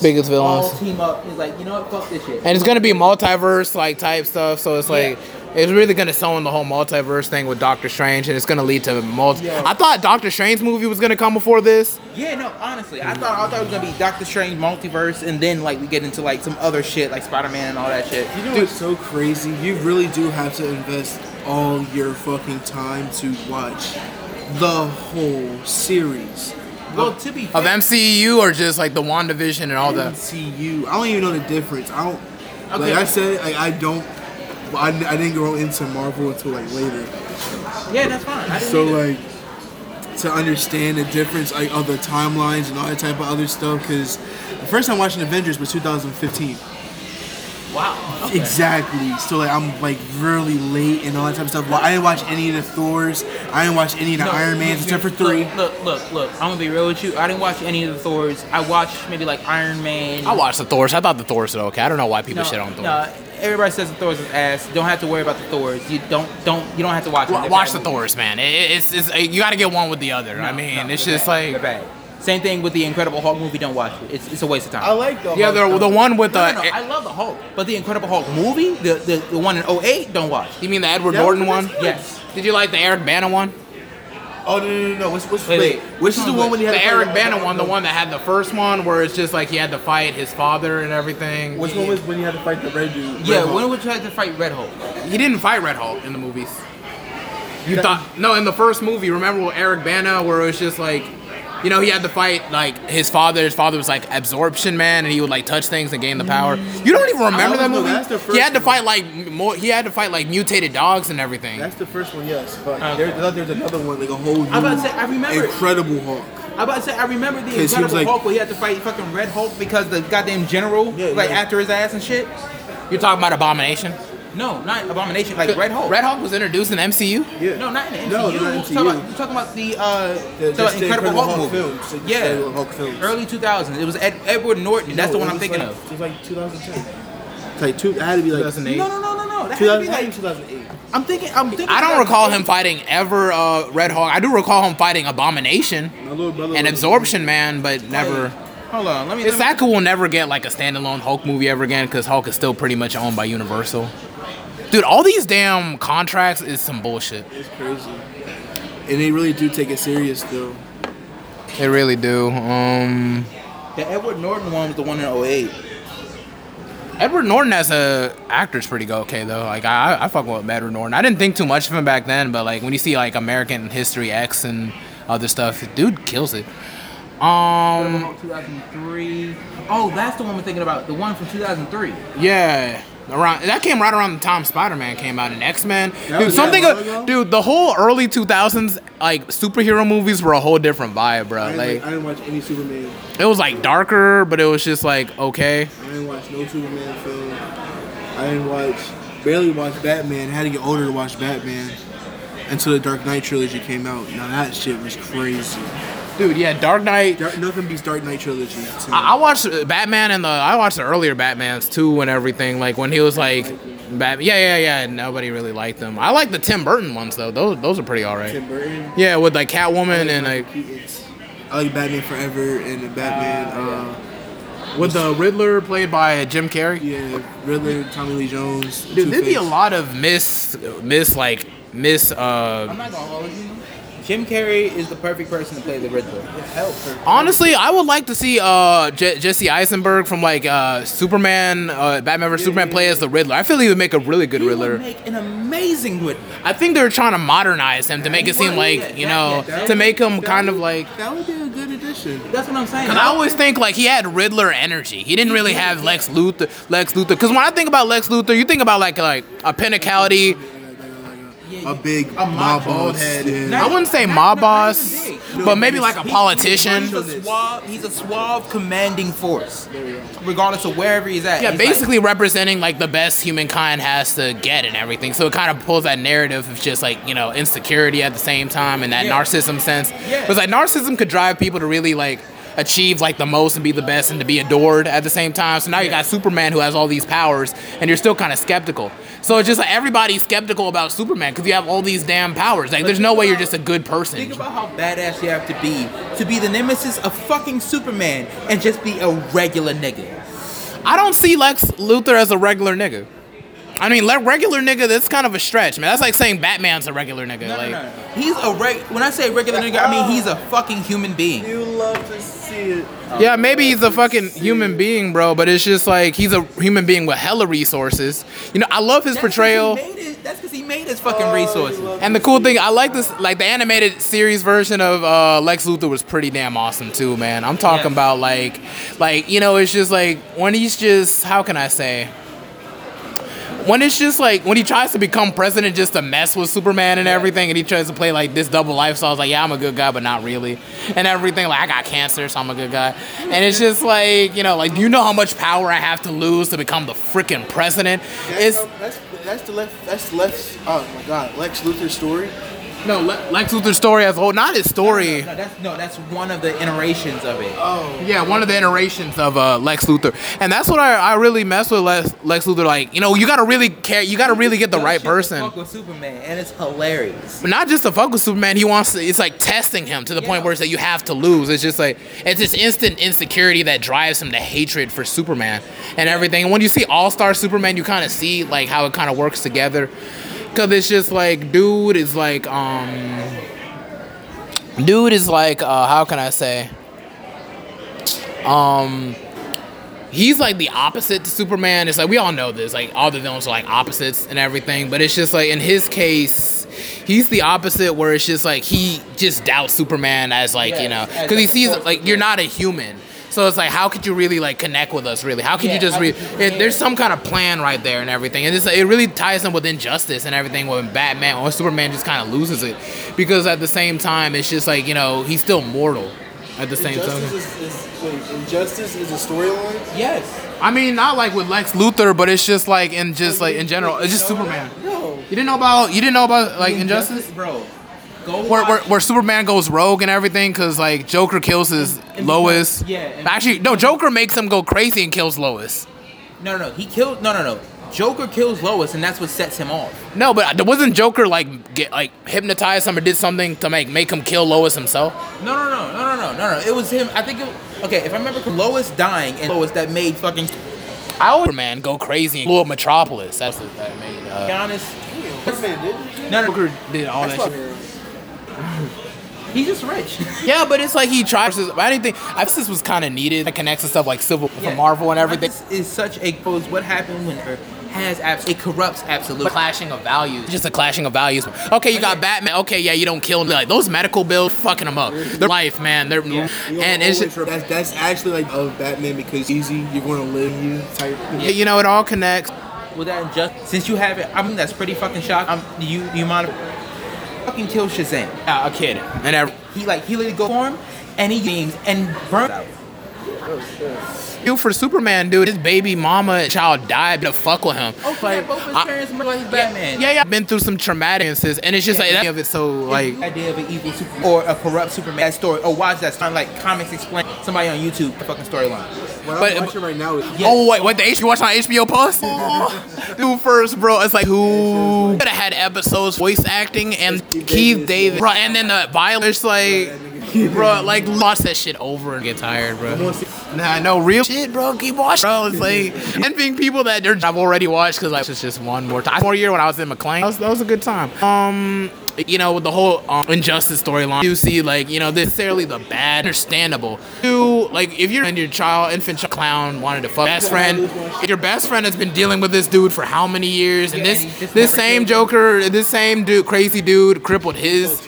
biggest villains. All team up. He's like, you know what? Fuck this shit. And it's gonna be multiverse type stuff. So it's like it's really gonna sew in the whole multiverse thing with Doctor Strange, and it's gonna lead to I thought Doctor Strange's movie was gonna come before this. Yeah, no, honestly, I thought it was gonna be Doctor Strange multiverse, and then we get into some other shit like Spider-Man and all that shit. You know what's so crazy? You really do have to invest all your fucking time to watch the whole series. Well, to be fair, of MCU or just the WandaVision and all that. MCU, I don't even know the difference. I don't. Okay. Like I said, I don't. I didn't go into Marvel until later. Yeah, that's fine. To understand the difference of the timelines and all that type of other stuff, because the first time watching Avengers was 2015. Wow. Okay. Exactly. So I'm really late and all that type of stuff. Well, I didn't watch any of the Thors. I didn't watch any of the Iron Mans except for 3. Look. I'm gonna be real with you. I didn't watch any of the Thors. I watched maybe Iron Man. I watched the Thors. I thought the Thors were okay. I don't know why people shit on Thors. No. Everybody says the Thors is ass. Don't have to worry about the Thors. You don't have to watch them. Watch the Thors, man. It's you got to get one with the other. It's just bad. Same thing with the Incredible Hulk movie. Don't watch it. It's a waste of time. I like the Hulk. Yeah, the one with I love the Hulk, but the Incredible Hulk movie, the one in 2008, don't watch. You mean the Edward Norton one? Good. Yes. Did you like the Eric Bana one? Oh no! Which is the one when he had the Eric Bana one? The one that had the first one where it's just he had to fight his father and everything. Which one was when he had to fight the Red dude? Yeah, when would you have to fight Red Hulk? He didn't fight Red Hulk in the movies. No, in the first movie, remember with Eric Bana where it was just he had to fight his father. His father was Absorption Man, and he would touch things and gain the power. You don't even remember that movie. That's the first he had to fight mutated dogs and everything. That's the first one, yes. But there's another one a whole new Incredible Hulk. I about to say I remember the Incredible Hulk where he had to fight fucking Red Hulk because the goddamn general after his ass and shit. You're talking about Abomination. No, not Abomination. Red Hulk. Red Hulk was introduced in the MCU? Yeah. No, not in the MCU. No, not you're talking about the Incredible Hulk movie. So yeah. Hulk films. Early 2000s. It was Edward Norton. That's the one I'm thinking of. It was 2010. It had to be 2008. No. That had to be 2008. I'm thinking. I don't recall him fighting ever Red Hulk. I do recall him fighting Abomination and Absorption Man, but never. Hold on, It's we'll never get a standalone Hulk movie ever again because Hulk is still pretty much owned by Universal. Dude, all these damn contracts is some bullshit. It's crazy. And they really do take it serious, though. They really do. The Edward Norton one was the one in 2008. Edward Norton as an actor is pretty okay, though. I fuck with Edward Norton. I didn't think too much of him back then, but, when you see, American History X and other stuff, dude kills it. 2003. Oh, that's the one we're thinking about. The one from 2003. Yeah. That came right around the time Spider-Man came out in X-Men. The whole early 2000s superhero movies were a whole different vibe, bro. I didn't watch any Superman. It was darker, but it was just okay. I didn't watch no Superman film. I didn't barely watch Batman. I had to get older to watch Batman until the Dark Knight trilogy came out. Now that shit was crazy. Dude, yeah, Dark Knight. Nothing beats Dark Knight trilogy. I watched Batman and I watched the earlier Batmans too and everything. When he was Batman. Yeah. Nobody really liked them. I like the Tim Burton ones though. Those are pretty alright. Tim Burton. Yeah, with Catwoman and I like Batman Forever and the Batman. With the Riddler played by Jim Carrey. Yeah, Riddler, Tommy Lee Jones. Dude, Two-Face. There'd be a lot of I'm not gonna hold you. Jim Carrey is the perfect person to play the Riddler. Honestly, I would like to see Jesse Eisenberg from Superman, Batman vs Superman, play as the Riddler. I feel he would make a really good Riddler. He would make an amazing Riddler. I think they're trying to modernize him to make it seem to make him kind of That would be a good addition. That's what I'm saying. Because I always think he had Riddler energy. He didn't really have Lex Luthor. Because when I think about Lex Luthor, you think about a Pentecostal. a big mob boss. I wouldn't say mob boss, but maybe like a politician. He's a suave, commanding force, regardless of wherever he's at. Yeah, he's basically like, representing like the best humankind has to get and everything. So it kind of pulls that narrative of just like, you know, insecurity at the same time and that narcissism sense. Yeah. Because like narcissism could drive people to really like achieve like the most and be the best and to be adored at the same time. So now you got Superman who has all these powers and you're still kind of skeptical. So it's just like everybody's skeptical about Superman because you have all these damn powers. Like, there's no way you're just a good person. Think about how badass you have to be the nemesis of fucking Superman and just be a regular nigga. I don't see Lex Luthor as a regular nigga. I mean, regular nigga, that's kind of a stretch, man. That's like saying Batman's a regular nigga. No. He's a when I say regular nigga, I mean he's a fucking human being. You love to see it. Yeah, maybe he's a fucking human being, bro, but it's just like he's a human being with hella resources. You know, I love his portrayal. That's because he made his fucking resources. And the cool thing, I like this, like the animated series version of Lex Luthor was pretty damn awesome too, man. I'm talking about like, you know, it's just like when he's just, how can I say? When it's just like, when he tries to become president just to mess with Superman and everything, and he tries to play like this double life, so I was like, yeah, I'm a good guy, but not really. And everything, like, I got cancer, so I'm a good guy. And it's just like, you know, like, do you know how much power I have to lose to become the freaking president? Lex Luthor's story? No, Lex Luthor's story as a whole, not his story. No, that's one of the iterations of it. Oh. Yeah, one of the iterations of Lex Luthor. And that's what I really mess with Lex Luthor. Like, you know, you gotta really care, you gotta really get the right person. Fuck with Superman, and it's hilarious. But not just to fuck with Superman, he wants to, it's like testing him to the point where it's like you have to lose. It's just like, it's this instant insecurity that drives him to hatred for Superman and everything. And when you see All-Star Superman, you kind of see like how it kind of works together. Cause it's just like, dude is like, how can I say? He's like the opposite to Superman. It's like, we all know this, like all the villains are like opposites and everything, but it's just like, in his case, he's the opposite where it's just like, he just doubts Superman as like, you know, cause he sees like, you're not a human. So it's like, how could you really like connect with us? Really, how could you just there's some kind of plan right there and everything, and it's like, it really ties in with injustice and everything. When Batman or Superman just kind of loses it, because at the same time, it's just like, you know, he's still mortal. At the same time, injustice is a storyline. Yes, I mean not like with Lex Luthor, but it's just like in general, it's just Superman. No, you didn't know about like injustice, bro. Where Superman goes rogue and everything, because like Joker kills his Lois. Joker makes him go crazy and kills Lois. Joker kills Lois, and that's what sets him off. No, but wasn't Joker like hypnotized him or did something to make him kill Lois himself? No. It was him. I think if I remember, Lois dying and Lois that made fucking Superman go crazy and blew up Metropolis. That's what that made. Joker did all that shit. He's just rich. Yeah, but it's like he tries to. I didn't think this was kind of needed. That connects to stuff like Civil War from Marvel and everything. This is such a pose. What happened when Earth has it corrupts absolutely. Clashing of values. Just a clashing of values. Okay, you got Batman. Okay, yeah, you don't kill him. Like those medical bills, fucking them up. Their life, man. They're and it's just, that's actually like Batman because easy. You're going to live you type. Yeah, you know it all connects. With that injustice, since you have it, I mean that's pretty fucking shocking. You mind? Fucking kill Shazam. A kid. And he literally go for him, and he games and burns out. For Superman, dude, his baby mama and child died to fuck with him. Oh, like, both his parents were like Batman. Yeah, I've been through some traumatic instances, and it's just like that. Of it, so like idea of an evil super or a corrupt Superman story. Oh, watch that story. Like comics explain somebody on YouTube the fucking storyline. But I'm watching right now. What the HBO? You watching on HBO Plus? Oh, dude, first, bro, it's like who could have had episodes, voice acting, and Keith David, bro, and then the violence, like. Bro, like, lost that shit over and get tired, bro. Nah, no, real shit, bro. Keep watching, bro. It's like, envying people that I've already watched because, like, it's just one more time. 4 year when I was in McLean, that was a good time. You know, with the whole injustice storyline, you see, like, you know, necessarily the bad, understandable. You, like, if you're in your infant child clown wanted to fuck best friend, your best friend has been dealing with this dude for how many years, and this same Joker, this same dude, crazy dude, crippled his,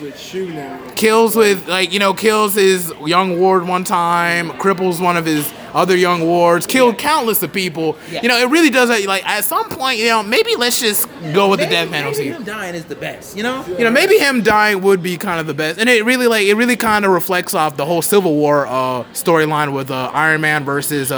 kills with, like, you know, kills his young ward one time, cripples one of his other young wards, killed countless of people. Yeah. You know, it really doesn't, like, at some point, you know, maybe let's just go with the death penalty. Maybe him dying is the best, you know? You know, maybe him dying would be kind of the best. And it really, like, it really kind of reflects off the whole Civil War storyline with Iron Man versus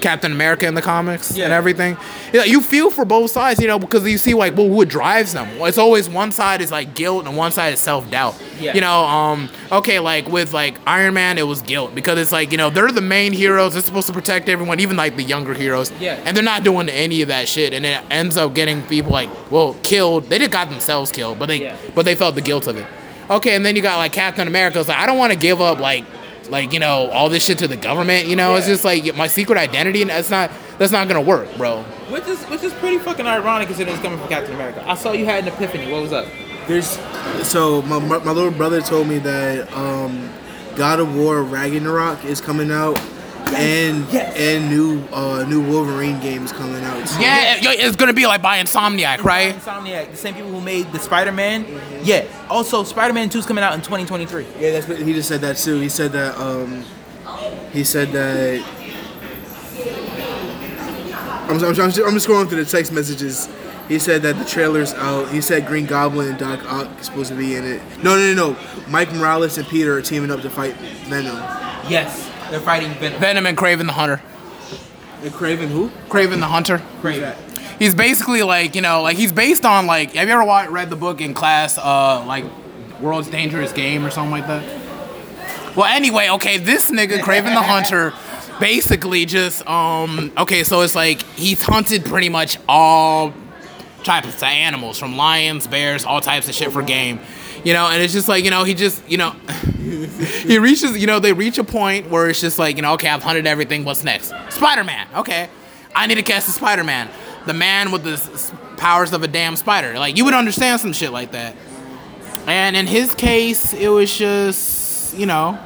Captain America in the comics and everything. You know, you feel for both sides, you know, because you see, like, well, what drives them? It's always one side is, like, guilt and one side is self-doubt. Yeah. You know, okay, like, with, like, Iron Man, it was guilt because it's, like, you know, they're the main heroes. They're supposed to protect everyone, even, like, the younger heroes. Yeah. And they're not doing any of that shit. And it ends up getting people, like, well, killed. They just got themselves killed, but they felt the guilt of it. Okay, and then you got, like, Captain America. It's like, I don't want to give up, like, you know, all this shit to the government, you know? Yeah. It's just, like, my secret identity, and that's not going to work, bro. Which is pretty fucking ironic considering it's coming from Captain America. I saw you had an epiphany. What was up? So my little brother told me that God of War Ragnarok is coming out. And new Wolverine game is coming out. So. Yeah, it's gonna be like by Insomniac, right? Insomniac, the same people who made the Spider-Man. Mm-hmm. Yeah. Also, Spider-Man 2 is coming out in 2023. Yeah, that's what he just said that too. He said that. I'm just scrolling through the text messages. He said that the trailer's out. He said Green Goblin and Doc Ock is supposed to be in it. No. Mike Morales and Peter are teaming up to fight Venom. Yes. They're fighting Venom. Venom and Kraven the Hunter. And Kraven who? Kraven the Hunter. Kraven. He's basically like, you know, like he's based on like, have you ever read the book in class, like World's Dangerous Game or something like that? Well, anyway, okay, this nigga, Kraven the Hunter, basically just, okay, so it's like he's hunted pretty much all types of animals, from lions, bears, all types of shit for game. You know, and it's just like, you know, he just, you know, he reaches, you know, they reach a point where it's just like, you know, okay, I've hunted everything. What's next? Spider-Man. Okay. I need to catch the Spider-Man. The man with the powers of a damn spider. Like, you would understand some shit like that. And in his case, it was just, you know,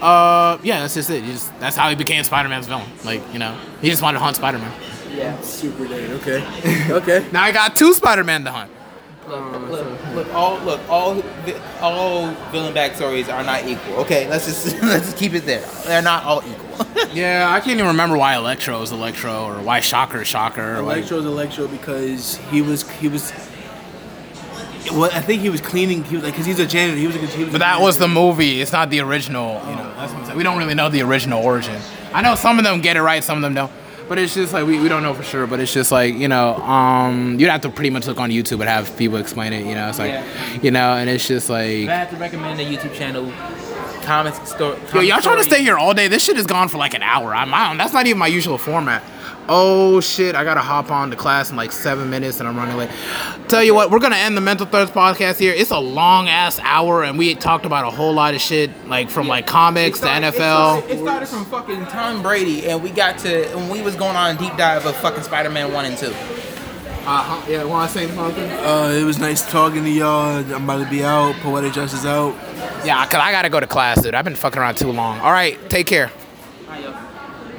yeah, that's just it. That's how he became Spider-Man's villain. Like, you know, he just wanted to hunt Spider-Man. Yeah. Super date. Okay. Okay. Now I got two Spider-Man to hunt. Look, all villain backstories are not equal. Okay, let's just keep it there. They're not all equal. Yeah, I can't even remember why Electro is Electro or why Shocker is Shocker. Electro is Electro because he was. Well, I think he was cleaning. He was like, because he's a janitor. He was but that was the movie. It's not the original. You know, that's what I'm saying. We don't really know the original origin. I know some of them get it right, some of them don't. But it's just like, we don't know for sure, but it's just like, you know, you'd have to pretty much look on YouTube and have people explain it, you know, it's like, you know, and it's just like... I have to recommend a YouTube channel, Comics Story. Yo, y'all trying to stay here all day? This shit is gone for like an hour. That's not even my usual format. Oh shit, I gotta hop on to class in like 7 minutes and I'm running late. Tell you what, we're gonna end the Mental Threads podcast here. It's a long ass hour and we talked about a whole lot of shit, like from like comics to NFL. It started from fucking Tom Brady and we was going on a deep dive of fucking Spider-Man 1 and 2. Yeah, want to say something? It was nice talking to y'all. I'm about to be out. Poetic Justice out. Yeah, cause I gotta go to class, dude. I've been fucking around too long. All right, take care.